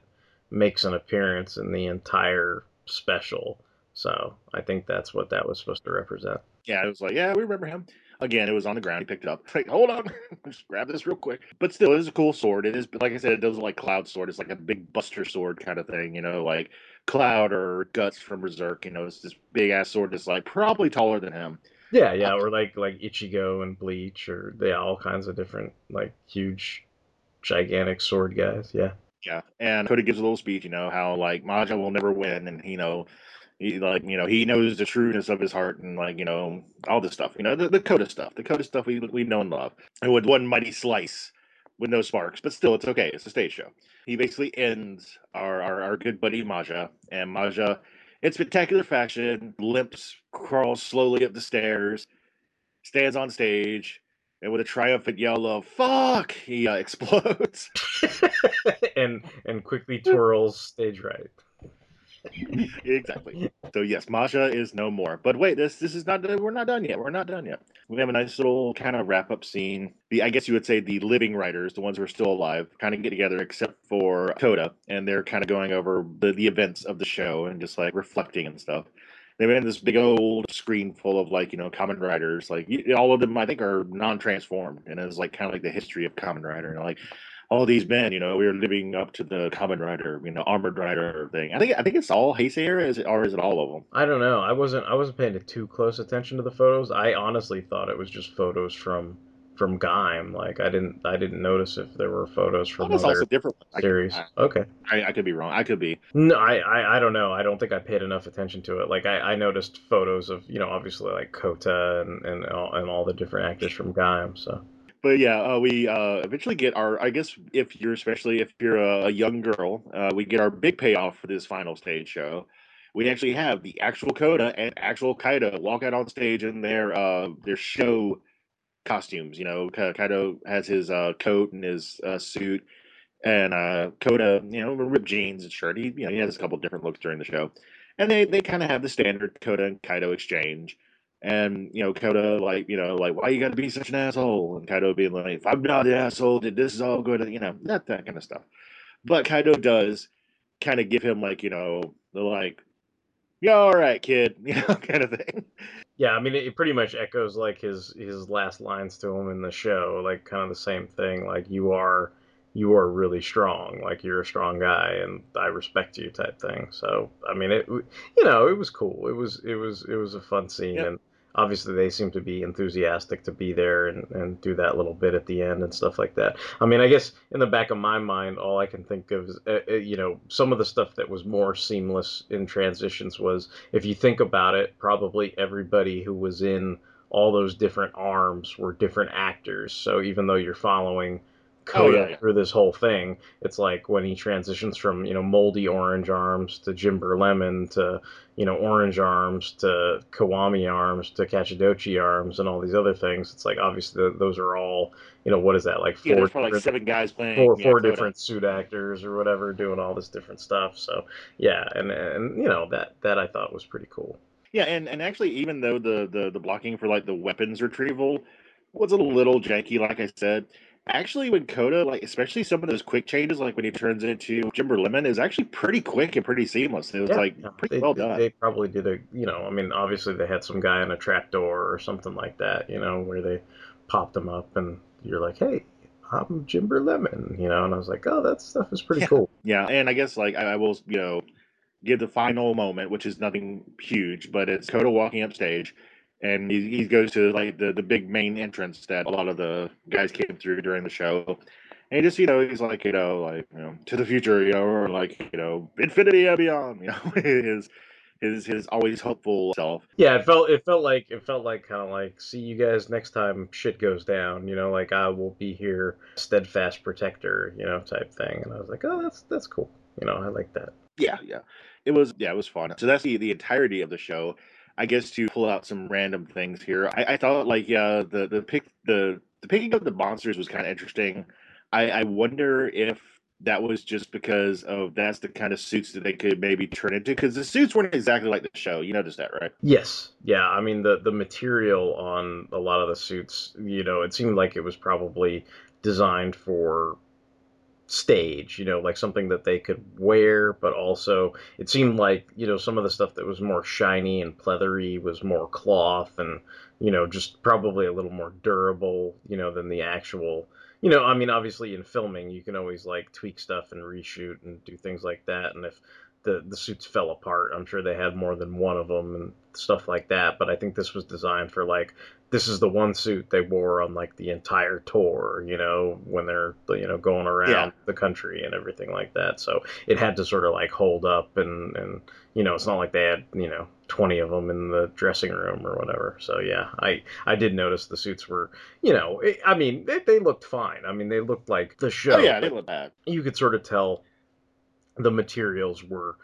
makes an appearance in the entire special. So I think that's what that was supposed to represent. Yeah, it was like, yeah, we remember him. Again, it was on the ground. He picked it up. Like, hold on, just grab this real quick. But still, it is a cool sword. It is, like I said, it doesn't like Cloud sword. It's like a big Buster sword kind of thing, you know, like Cloud or Guts from Berserk. You know, it's this big ass sword that's like probably taller than him. Yeah, yeah, or like like Ichigo and Bleach, or they yeah, all kinds of different like huge, gigantic sword guys. Yeah, yeah. And Kota gives a little speech, you know, how like Maja will never win, and you know, he like you know he knows the trueness of his heart, and like you know all this stuff, you know the, the Kota stuff, the Kota stuff we we know and love. And with one mighty slice, with no sparks, but still it's okay. It's a stage show. He basically ends our our, our good buddy Maja, and Maja, in spectacular fashion, limps, crawls slowly up the stairs, stands on stage, and with a triumphant yell of "fuck," he uh, explodes, and and quickly twirls stage right. Exactly. So yes, Maja is no more. But wait, this this is not. We're not done yet. We're not done yet. We have a nice little kind of wrap up scene. The I guess you would say the living writers, the ones who are still alive, kind of get together except for Kota, and they're kind of going over the, the events of the show and just like reflecting and stuff. They have this big old screen full of like you know Kamen Riders, like all of them I think are non-transformed, and it's like kind of like the history of Kamen Rider and like. All these men, you know, we are living up to the Kamen Rider, you know, Armored Rider thing. I think I think it's all Hase era, is it, or is it all of them? I don't know. I wasn't I wasn't paying too close attention to the photos. I honestly thought it was just photos from from Gaim. Like I didn't I didn't notice if there were photos from other also different series. I, I, okay, I, I could be wrong. I could be. No, I, I I don't know. I don't think I paid enough attention to it. Like I, I noticed photos of you know obviously like Kota and and all, and all the different actors from Gaim. So. But yeah, uh, we uh, eventually get our, I guess if you're, especially if you're a, a young girl, uh, we get our big payoff for this final stage show. We actually have the actual Kota and actual Kaido walk out on stage in their uh, their show costumes. You know, Kaido has his uh, coat and his uh, suit, and uh, Kota, you know, ripped jeans and shirt. He, you know, he has a couple different looks during the show. And they, they kind of have the standard Kota and Kaido exchange. And, you know, Kota, like, you know, like, why you got to be such an asshole? And Kaido being like, if I'm not an asshole, then this is all good, you know, that, that kind of stuff. But Kaido does kind of give him, like, you know, the, like, yeah, all right, kid, you know, kind of thing. Yeah, I mean, it pretty much echoes, like, his, his last lines to him in the show, like, kind of the same thing, like, you are, you are really strong, like, you're a strong guy, and I respect you type thing. So, I mean, it, you know, it was cool. It was, it was, it was a fun scene, yep. And obviously, they seem to be enthusiastic to be there and, and do that little bit at the end and stuff like that. I mean, I guess in the back of my mind, all I can think of is, uh, you know, some of the stuff that was more seamless in transitions was, if you think about it, probably everybody who was in all those different arms were different actors. So even though you're following Kota oh, yeah, yeah. through this whole thing, it's like when he transitions from, you know, moldy Orange Arms to Jimber Lemon to... you know, Orange Arms to Kiwami Arms to Kachidochi Arms and all these other things. It's like, obviously, those are all, you know, what is that, like four yeah, different, like seven guys playing four, yeah, four different suit actors or whatever doing all this different stuff. So, yeah, and, and you know, that, that I thought was pretty cool. Yeah, and, and actually, even though the, the, the blocking for, like, the weapons retrieval was a little janky, like I said, actually, when Kota, like, especially some of those quick changes, like when he turns into Jimber Lemon, is actually pretty quick and pretty seamless. It was, yeah, like, pretty they, well done. They probably did a, you know, I mean, obviously they had some guy on a trapdoor or something like that, you know, where they popped him up and you're like, hey, I'm Jimber Lemon, you know, and I was like, oh, that stuff is pretty yeah. cool. Yeah, and I guess, like, I, I will, you know, give the final moment, which is nothing huge, but it's Kota walking up stage, and he, he goes to, like, the, the big main entrance that a lot of the guys came through during the show. And just, you know, he's like, you know, like, you know, to the future, you know, or like, you know, infinity and beyond, you know, his, his, his always hopeful self. Yeah, it felt, it felt like, it felt like kind of like, see you guys next time shit goes down, you know, like, I will be here, steadfast protector, you know, type thing. And I was like, oh, that's, that's cool. You know, I like that. Yeah, yeah. It was, yeah, it was fun. So that's the, the entirety of the show. I guess to pull out some random things here, I, I thought, like, yeah, the, the pick, the, the picking up the monsters was kind of interesting. I, I wonder if that was just because of that's the kind of suits that they could maybe turn into, because the suits weren't exactly like the show. You noticed that, right? Yes. Yeah. I mean, the, the material on a lot of the suits, you know, it seemed like it was probably designed for stage, you know, like something that they could wear, but also it seemed like, you know, some of the stuff that was more shiny and pleathery was more cloth and, you know, just probably a little more durable, you know, than the actual... You know, I mean, obviously in filming, you can always, like, tweak stuff and reshoot and do things like that. And if the, the suits fell apart, I'm sure they had more than one of them and stuff like that. But I think this was designed for, like, this is the one suit they wore on, like, the entire tour, you know, when they're, you know, going around yeah. the country and everything like that. So it had to sort of, like, hold up and, and, you know, it's not like they had, you know, twenty of them in the dressing room or whatever. So, yeah, I, I did notice the suits were, you know, it, I mean, they, they looked fine. I mean, they looked like the show. Oh, yeah, they looked bad. You could sort of tell the materials were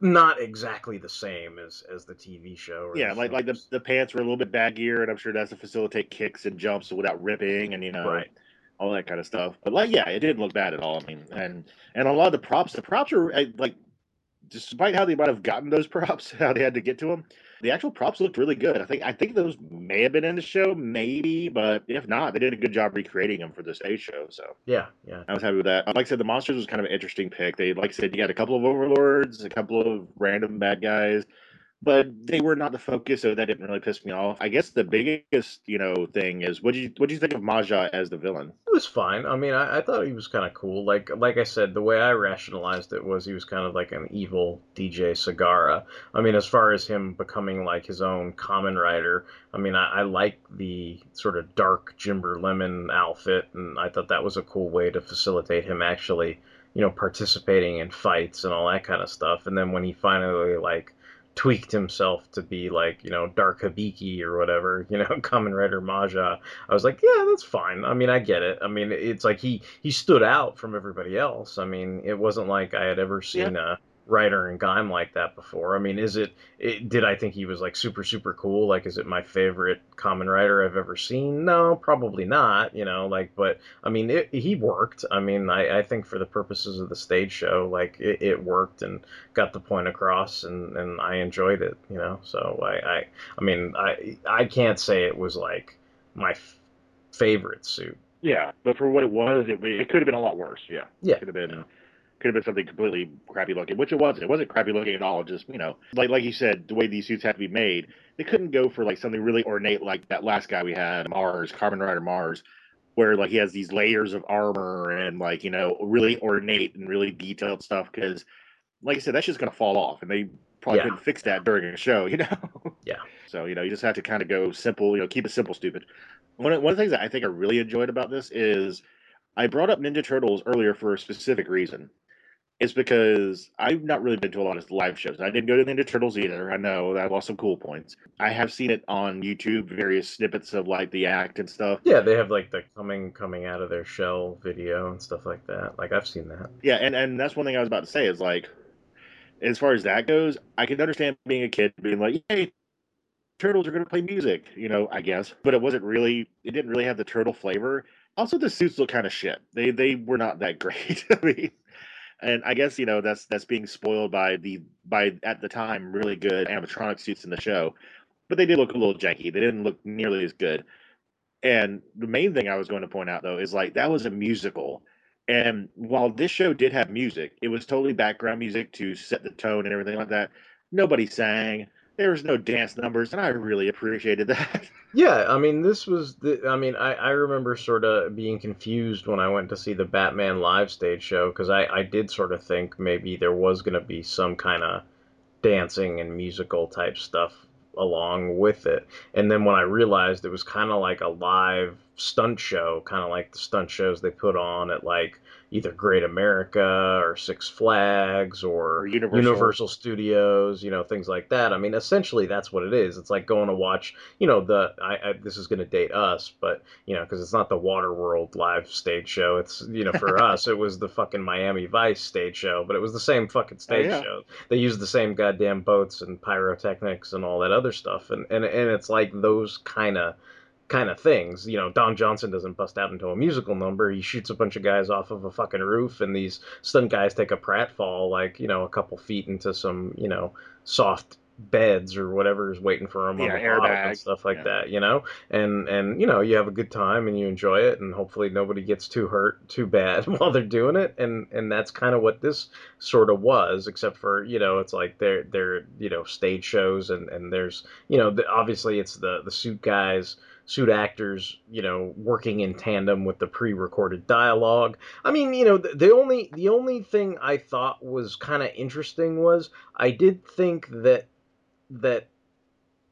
not exactly the same as, as the T V show. Or yeah, the like shows. like the, the pants were a little bit baggier, and I'm sure that's to facilitate kicks and jumps without ripping and, you know, right. all that kind of stuff. But, like, yeah, it didn't look bad at all. I mean, and, and a lot of the props, the props are, like, despite how they might have gotten those props, how they had to get to them, the actual props looked really good. I think I think those may have been in the show, maybe, but if not, they did a good job recreating them for the stage show. So yeah, yeah, I was happy with that. Like I said, the monsters was kind of an interesting pick. They, like I said, you had a couple of overlords, a couple of random bad guys, but they were not the focus, so that didn't really piss me off. I guess the biggest, you know, thing is, what do you what do you think of Maja as the villain? It was fine. I mean, I, I thought he was kind of cool. Like like I said, the way I rationalized it was he was kind of like an evil D J Sagara. I mean, as far as him becoming like his own Kamen Rider, I mean, I, I like the sort of dark Jimber Lemon outfit, and I thought that was a cool way to facilitate him actually, you know, participating in fights and all that kind of stuff. And then when he finally, like, tweaked himself to be like, you know, Dark Hibiki or whatever, you know, Kamen Rider Maja, I was like, yeah, that's fine. I mean, I get it. I mean, it's like he, he stood out from everybody else. I mean, it wasn't like I had ever seen yeah. a Rider and Gaim like that before. I mean, is it, it, did I think he was like super, super cool? Like, is it my favorite Kamen Rider I've ever seen? No, probably not, you know, like, but I mean, it, he worked. I mean, I, I think for the purposes of the stage show, like it, it worked and got the point across, and, and I enjoyed it, you know? So I, I, I mean, I, I can't say it was like my f- favorite suit. Yeah. But for what it was, it, it could have been a lot worse. Yeah. Yeah. It could have been, uh, could have been something completely crappy looking, which it wasn't. It wasn't crappy looking at all. Just, you know, like like you said, the way these suits had to be made, they couldn't go for like something really ornate like that last guy we had, Mars, Kamen Rider Mars, where like he has these layers of armor and like, you know, really ornate and really detailed stuff. Because, like I said, that's just gonna fall off, and they probably yeah. couldn't fix that during a show, you know. Yeah. So, you know, you just have to kind of go simple. You know, keep it simple, stupid. One of, one of the things that I think I really enjoyed about this is I brought up Ninja Turtles earlier for a specific reason. It's because I've not really been to a lot of live shows. I didn't go to the Ninja Turtles either. I know I lost some cool points. I have seen it on YouTube, various snippets of like the act and stuff. Yeah, they have like the coming coming out of their shell video and stuff like that. Like I've seen that. Yeah, and, and that's one thing I was about to say is like, as far as that goes, I can understand being a kid being like, hey, Turtles are going to play music, you know, I guess. But it wasn't really, it didn't really have the turtle flavor. Also, the suits look kind of shit. They, they were not that great. I mean... And I guess, you know, that's that's being spoiled by the by at the time really good animatronic suits in the show, but they did look a little janky. They didn't look nearly as good. And the main thing I was going to point out though is like that was a musical, and while this show did have music, it was totally background music to set the tone and everything like that. Nobody sang. There was no dance numbers, and I really appreciated that. Yeah, I mean, this was... The, I mean, I, I remember sort of being confused when I went to see the Batman Live stage show, because I, I did sort of think maybe there was going to be some kind of dancing and musical type stuff along with it. And then when I realized it was kind of like a live stunt show, kind of like the stunt shows they put on at, like, either Great America or Six Flags or, or Universal. Universal Studios, you know, things like that. I mean, essentially, that's what it is. It's like going to watch, you know, the I, I, this is going to date us, but, you know, because it's not the Waterworld live stage show. It's, you know, for us, it was the fucking Miami Vice stage show, but it was the same fucking stage oh, yeah. show. They used the same goddamn boats and pyrotechnics and all that other stuff. And, and, and it's like those kind of kind of things. You know, Don Johnson doesn't bust out into a musical number. He shoots a bunch of guys off of a fucking roof, and these stunt guys take a pratfall, like, you know, a couple feet into some, you know, soft beds or whatever is waiting for them yeah, on the airbag and stuff like yeah. that, you know? And, and, you know, you have a good time and you enjoy it, and hopefully nobody gets too hurt too bad while they're doing it. And, and that's kind of what this sort of was, except for, you know, it's like they're, they're, you know, stage shows, and, and there's, you know, the, obviously it's the, the suit guys, suit actors, you know, working in tandem with the pre-recorded dialogue. I mean, you know, the, the only the only thing I thought was kind of interesting was I did think that that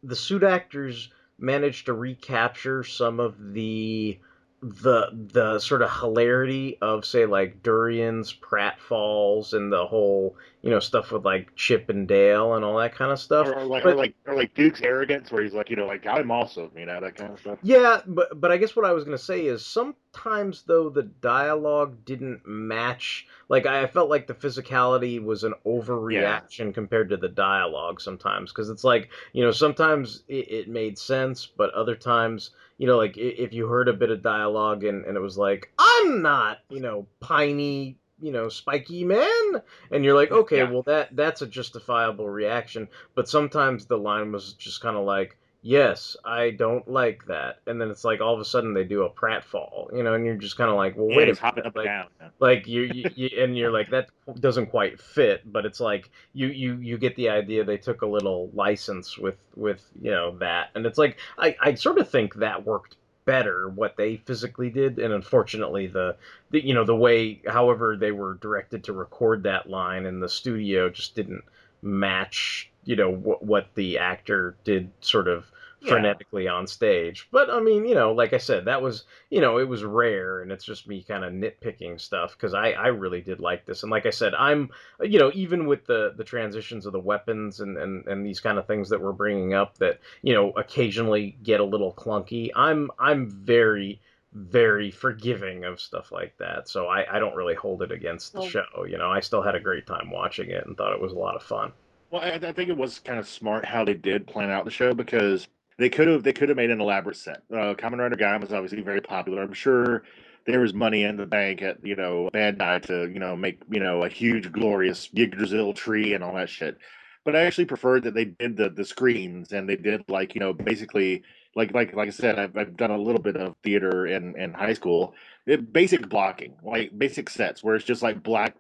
the suit actors managed to recapture some of the the the sort of hilarity of, say, like Durian's pratfalls and the whole, you know, stuff with like Chip and Dale and all that kind of stuff, or, or like but, or like or like Duke's arrogance, where he's like, you know, like I'm awesome, you know, that kind of stuff. Yeah, but but I guess what I was gonna say is sometimes though the dialogue didn't match. Like I felt like the physicality was an overreaction yeah. compared to the dialogue sometimes, because it's like, you know, sometimes it, it made sense, but other times, you know, like if you heard a bit of dialogue and, and it was like, I'm not, you know, piney, you know, spiky man, and you're like, okay, yeah. well that that's a justifiable reaction. But sometimes the line was just kind of like, yes, I don't like that, and then it's like all of a sudden they do a pratfall, you know, and you're just kind of like, well, yeah, wait, a minute. Like, down, like you, you, you, and you're like, that doesn't quite fit, but it's like you, you, you get the idea. They took a little license with with you know that, and it's like I, I sort of think that worked better what they physically did, and unfortunately the, the you know the way however they were directed to record that line in the studio just didn't match, you know, wh- what the actor did sort of yeah. frenetically on stage. But I mean, you know, like I said, that was, you know, it was rare, and it's just me kind of nitpicking stuff, because I, I really did like this. And like I said, I'm, you know, even with the, the transitions of the weapons and, and, and these kind of things that we're bringing up that, you know, occasionally get a little clunky, I'm, I'm very, very forgiving of stuff like that. So I, I don't really hold it against the well, show. You know, I still had a great time watching it and thought it was a lot of fun. Well, I, I think it was kind of smart how they did plan out the show, because they could have they could have made an elaborate set. Uh, Kamen Rider Guy was obviously very popular. I'm sure there was money in the bank at, you know, Bandai to, you know, make, you know, a huge glorious Yggdrasil tree and all that shit. But I actually preferred that they did the the screens, and they did, like, you know, basically like like like I said, I've I've done a little bit of theater in, in high school. It, basic blocking, like basic sets where it's just like black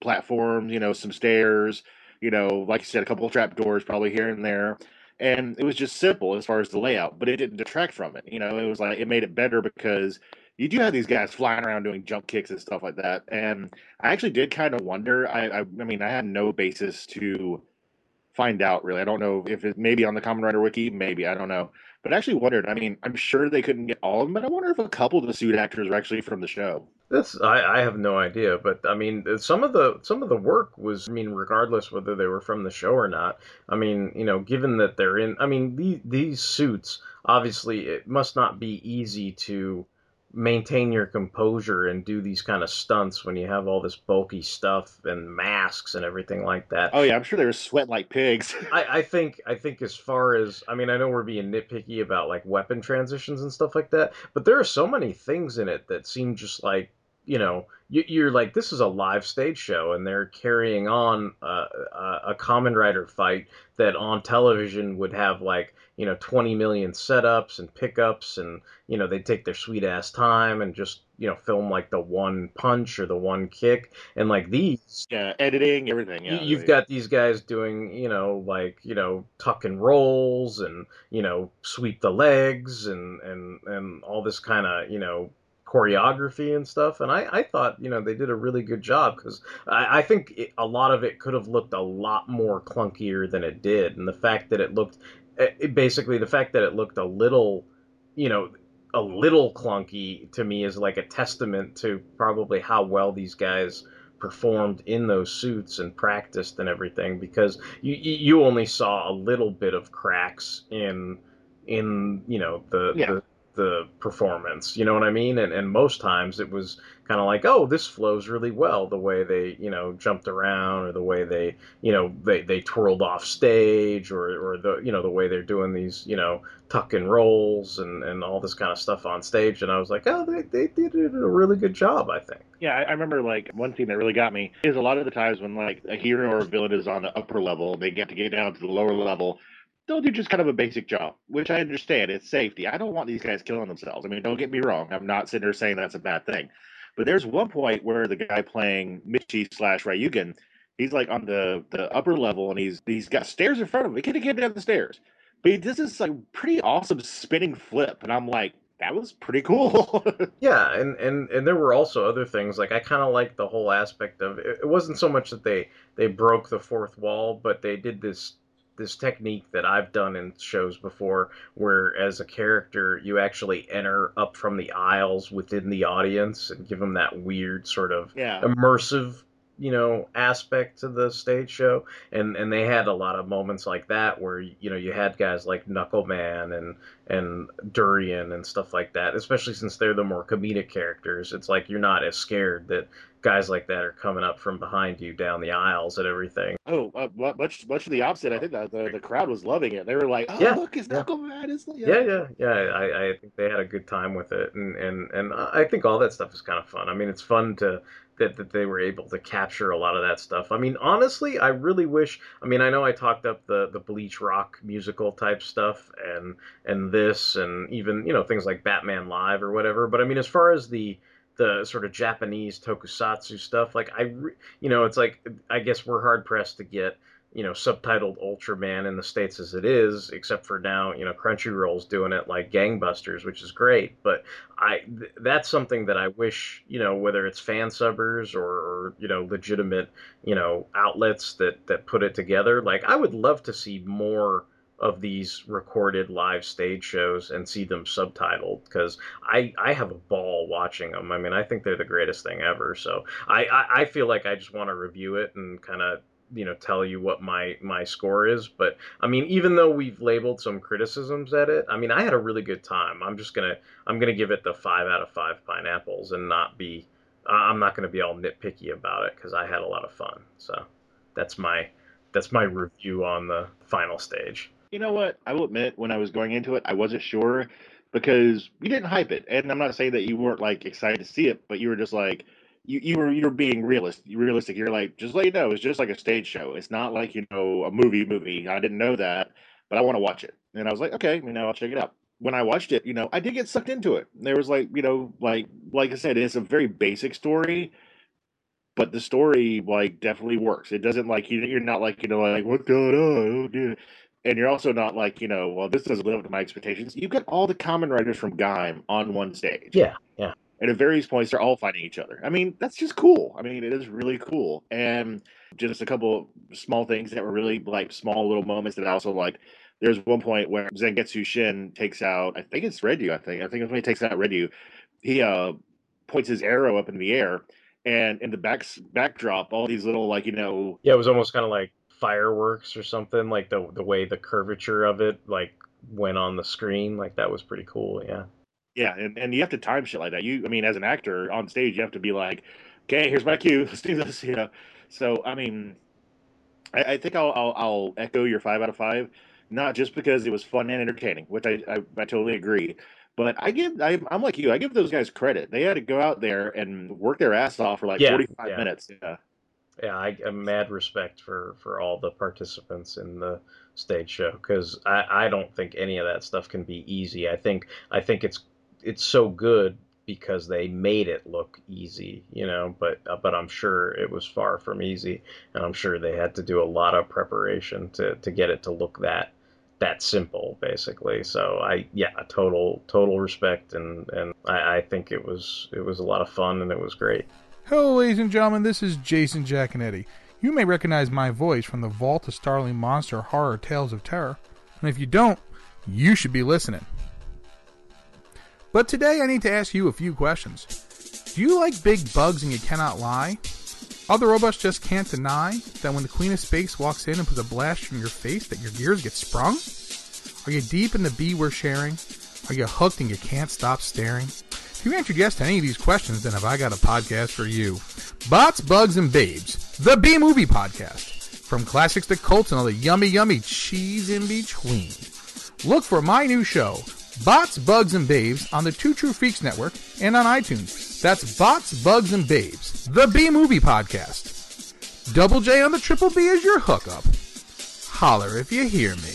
platforms, you know, some stairs. You know, like you said, a couple of trap doors probably here and there. And it was just simple as far as the layout, but it didn't detract from it. You know, it was like it made it better, because you do have these guys flying around doing jump kicks and stuff like that. And I actually did kind of wonder. I, I, I mean, I had no basis to find out, really. I don't know if it maybe on the Kamen Rider Wiki, maybe, I don't know. But I actually wondered. I mean, I'm sure they couldn't get all of them, but I wonder if a couple of the suit actors were actually from the show. This I, I have no idea, but I mean, some of the some of the work was, I mean, regardless whether they were from the show or not. I mean, you know, given that they're in, I mean, these these suits, obviously, it must not be easy to maintain your composure and do these kind of stunts when you have all this bulky stuff and masks and everything like that. Oh yeah, I'm sure they were sweating like pigs. I, I think I think as far as, I mean, I know we're being nitpicky about like weapon transitions and stuff like that, but there are so many things in it that seem just like you know, you, you're like, this is a live stage show, and they're carrying on uh, a Kamen Rider fight that on television would have, like, you know, twenty million setups and pickups, and, you know, they take their sweet-ass time and just, you know, film, like, the one punch or the one kick, and, like, these... Yeah, editing, everything, yeah. You've like... got these guys doing, you know, like, you know, tuck and rolls and, you know, sweep the legs and, and, and all this kind of, you know... choreography and stuff, and I, I thought, you know, they did a really good job, because I, I think it, a lot of it could have looked a lot more clunkier than it did, and the fact that it looked, it basically, the fact that it looked a little, you know, a little clunky to me is like a testament to probably how well these guys performed in those suits and practiced and everything, because you you only saw a little bit of cracks in, in you know, the... Yeah. the the performance, you know what I mean? And and most times it was kind of like, oh, this flows really well, the way they, you know, jumped around, or the way they, you know, they, they twirled off stage, or, or the, you know, the way they're doing these, you know, tuck and rolls and, and all this kind of stuff on stage. And I was like, oh, they, they, they did a really good job, I think. Yeah, I remember, like, one thing that really got me is a lot of the times when, like, a hero or a villain is on the upper level, they get to get down to the lower level, they'll do just kind of a basic job, which I understand. It's safety. I don't want these guys killing themselves. I mean, don't get me wrong. I'm not sitting there saying that's a bad thing. But there's one point where the guy playing Mitchy slash Ryugen, he's like on the, the upper level, and he's he's got stairs in front of him. He can't get down the stairs. But he does this like pretty awesome spinning flip, and I'm like, that was pretty cool. Yeah, and, and, and there were also other things. Like, I kind of liked the whole aspect of it. It wasn't so much that they, they broke the fourth wall, but they did this... this technique that I've done in shows before, where as a character you actually enter up from the aisles within the audience and give them that weird sort of yeah. immersive, you know, aspect to the stage show. And, and they had a lot of moments like that where, you know, you had guys like Knuckle Man and, and Durian and stuff like that, especially since they're the more comedic characters. It's like, you're not as scared that guys like that are coming up from behind you down the aisles and everything. Oh, uh, much much of the opposite. I think that the, the crowd was loving it. They were like, oh, yeah, look, it's yeah. Knuckle Man. It's like, yeah, yeah, yeah. I, I think they had a good time with it. And, and, and I think all that stuff is kind of fun. I mean, it's fun to that, that they were able to capture a lot of that stuff. I mean, honestly, I really wish, I mean, I know I talked up the, the Bleach rock musical type stuff and, and this, and even, you know, things like Batman Live or whatever. But I mean, as far as the, the sort of Japanese tokusatsu stuff, like, I, you know, it's like, I guess we're hard-pressed to get, you know, subtitled Ultraman in the States as it is, except for now, you know, Crunchyroll's doing it like gangbusters, which is great, but I, th- that's something that I wish, you know, whether it's fan subbers or, or, you know, legitimate, you know, outlets that, that put it together, like, I would love to see more of these recorded live stage shows and see them subtitled, because I, I have a ball watching them. I mean, I think they're the greatest thing ever. So I, I, I feel like I just want to review it and kind of, you know, tell you what my, my score is. But I mean, even though we've labeled some criticisms at it, I mean, I had a really good time. I'm just going to, I'm going to give it the five out of five pineapples and not be, I'm not going to be all nitpicky about it, because I had a lot of fun. So that's my, that's my review on the final stage. You know what? I will admit, when I was going into it, I wasn't sure, because you didn't hype it. And I'm not saying that you weren't, like, excited to see it, but you were just like, you, you were you were being realist, realistic. You're like, just let you know, it's just like a stage show. It's not like, you know, a movie movie. I didn't know that, but I want to watch it. And I was like, okay, you know, I'll check it out. When I watched it, you know, I did get sucked into it. There was like, you know, like like I said, it's a very basic story. But the story, like, definitely works. It doesn't, like, you, you're not like, you know, like, what's going on? Oh, dude. And you're also not like, you know, well, this doesn't live up to my expectations. You've got all the Kamen Riders from Gaim on one stage. Yeah, yeah. And at various points, they're all fighting each other. I mean, that's just cool. I mean, it is really cool. And just a couple of small things that were really, like, small little moments that I also liked. There's one point where Zangetsu Shin takes out, I think it's Redu, I think. I think it's when he takes out Redu. He uh, points his arrow up in the air. And in the back backdrop, all these little, like, you know... Yeah, it was almost kind of like fireworks or something, like the the way the curvature of it, like, went on the screen, like, that was pretty cool. Yeah, yeah. And, and you have to time shit like that. You, I mean, as an actor on stage, you have to be like, okay, here's my cue, let's do this, you know. So I mean, I, I think I'll, I'll I'll echo your five out of five, not just because it was fun and entertaining, which I I, I totally agree, But I give, I, I'm like you, I give those guys credit. They had to go out there and work their ass off for like yeah, forty-five yeah. minutes. Yeah, yeah I, I mad respect for, for all the participants in the stage show, because I, I don't think any of that stuff can be easy. I think I think it's it's so good because they made it look easy, you know, but uh, but I'm sure it was far from easy, and I'm sure they had to do a lot of preparation to, to get it to look that that simple, basically. So I, yeah, total total respect, and and I, I think it was it was a lot of fun, and it was great. Hello, ladies and gentlemen, this is Jason Giaconetti. You may recognize my voice from the Vault of Starling Monster Horror Tales of Terror, and if you don't, you should be listening. But today I need to ask you a few questions. Do you like big bugs and you cannot lie? Other robots just can't deny that when the Queen of Space walks in and puts a blast in your face that your gears get sprung? Are you deep in the bee we're sharing? Are you hooked and you can't stop staring? If you answered yes to any of these questions, then have I got a podcast for you. Bots, Bugs, and Babes, the B-Movie Podcast. From classics to cults and all the yummy, yummy cheese in between. Look for my new show, Bots, Bugs, and Babes on the Two True Freaks Network and on iTunes. That's Bots, Bugs, and Babes, the B-Movie Podcast. Double J on the Triple B is your hookup. Holler if you hear me.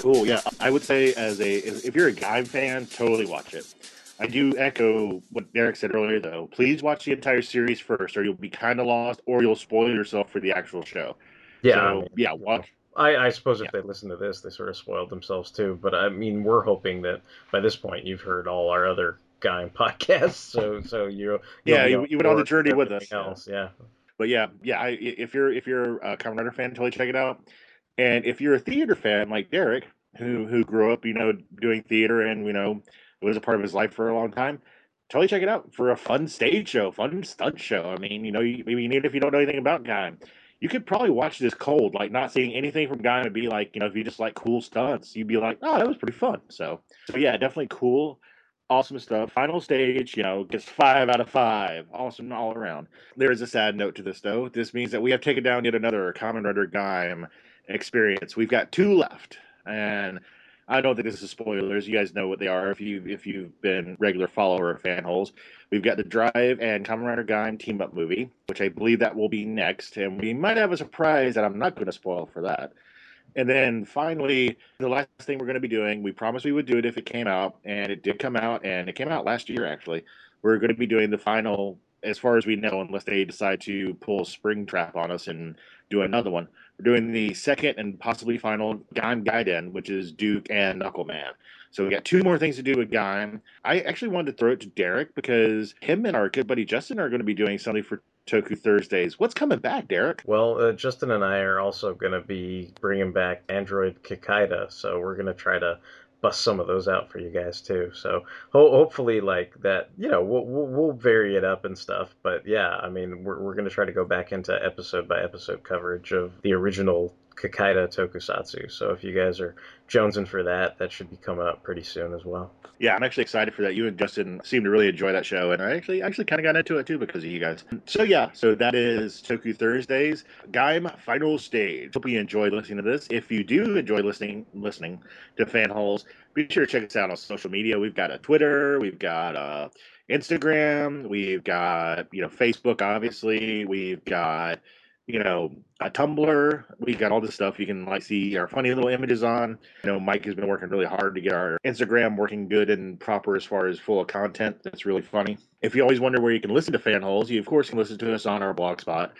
Cool, yeah. I would say as a if you're a Gaim fan, totally watch it. I do echo what Derek said earlier, though. Please watch the entire series first, or you'll be kind of lost, or you'll spoil yourself for the actual show. Yeah, so, I mean, yeah, watch. I, I suppose if yeah. they listen to this, they sort of spoiled themselves too. But I mean, we're hoping that by this point you've heard all our other Gaim podcasts, so so you yeah you, you went on the journey with us. Else, yeah. But yeah, yeah. I, if you're if you're a Kamen Rider fan, totally check it out. And if you're a theater fan like Derek, who who grew up, you know, doing theater, and you know, it was a part of his life for a long time, totally check it out for a fun stage show, fun stunt show. I mean, you know, you, maybe you need it if you don't know anything about Gaim. You could probably watch this cold, like not seeing anything from Gaim, and be like, you know, if you just like cool stunts, you'd be like, oh, that was pretty fun. So, so yeah, definitely cool, awesome stuff. Final stage, you know, gets five out of five. Awesome all around. There is a sad note to this, though. This means that we have taken down yet another Kamen Rider Gaim experience. We've got two left, and I don't think this is spoilers. You guys know what they are if you if you've been regular follower of Fanholes. We've got the Drive and Kamen Rider Gaim team up movie, which I believe that will be next, and we might have a surprise that I'm not going to spoil for that. And then finally, the last thing we're going to be doing, we promised we would do it if it came out, and it did come out, and it came out last year actually. We're going to be doing the final, as far as we know, unless they decide to pull Springtrap on us and do another one. We're doing the second and possibly final Gaim Gaiden, which is Duke and Knuckle Man. So we got two more things to do with Gaim. I actually wanted to throw it to Derek because him and our good buddy Justin are going to be doing something for Toku Thursdays. What's coming back, Derek? Well, uh, Justin and I are also going to be bringing back Android Kikaida, so we're going to try to bust some of those out for you guys too. So ho- hopefully like that, you know, we'll, we'll, we'll vary it up and stuff. But yeah, I mean, we're, we're going to try to go back into episode by episode coverage of the original Kikaida tokusatsu. So if you guys are jonesing for that, that should be coming up pretty soon as well. Yeah, I'm actually excited for that. You and Justin seem to really enjoy that show, and I actually actually kind of got into it too because of you guys. So yeah, so that is Toku Thursdays, Gaim Final Stage. Hope you enjoyed listening to this. If you do enjoy listening listening to Fanholes, be sure to check us out on social media. We've got a Twitter, we've got a Instagram, we've got, you know, Facebook obviously, we've got, you know, a Tumblr. We got all this stuff you can like see our funny little images on. You know, Mike has been working really hard to get our Instagram working good and proper as far as full of content. That's really funny. If you always wonder where you can listen to Fanholes, you of course can listen to us on our Blogspot,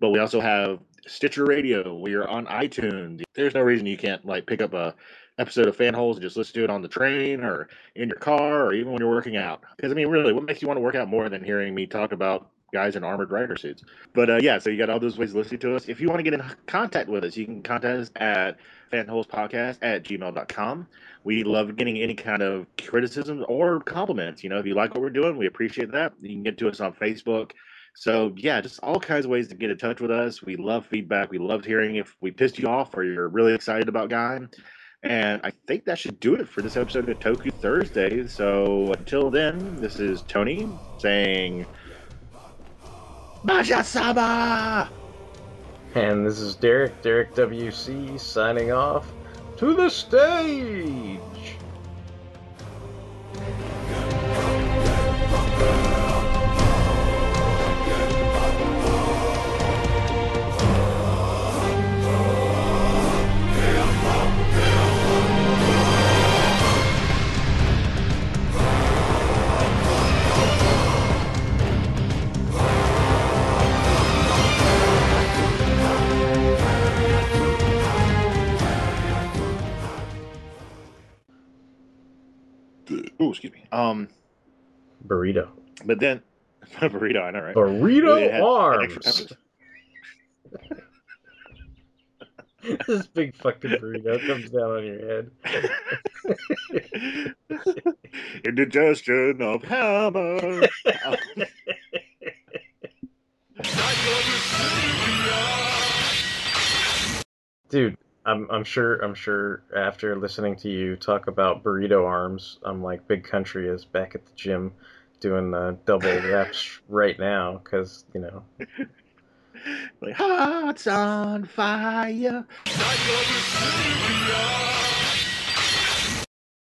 but we also have Stitcher Radio. We are on iTunes. There's no reason you can't like pick up a episode of Fanholes and just listen to it on the train or in your car or even when you're working out. Because I mean, really, what makes you want to work out more than hearing me talk about guys in armored rider suits? But uh, yeah, so you got all those ways to listen to us. If you want to get in contact with us, you can contact us at fanholespodcast at gmail dot com. We love getting any kind of criticisms or compliments. You know, if you like what we're doing, we appreciate that. You can get to us on Facebook. So yeah, just all kinds of ways to get in touch with us. We love feedback. We love hearing if we pissed you off or you're really excited about Gaim. And I think that should do it for this episode of Toku Thursday. So until then, this is Tony saying Maja-sama! And this is Derek, Derek W C, signing off. To the stage! Oh, excuse me. Um, burrito. But then, burrito, I know, right? Burrito arms. This big fucking burrito comes down on your head. Indigestion of hammer. Dude. I'm I'm sure I'm sure after listening to you talk about burrito arms, I'm like Big Country is back at the gym doing the double reps right now because you know, like hearts on fire.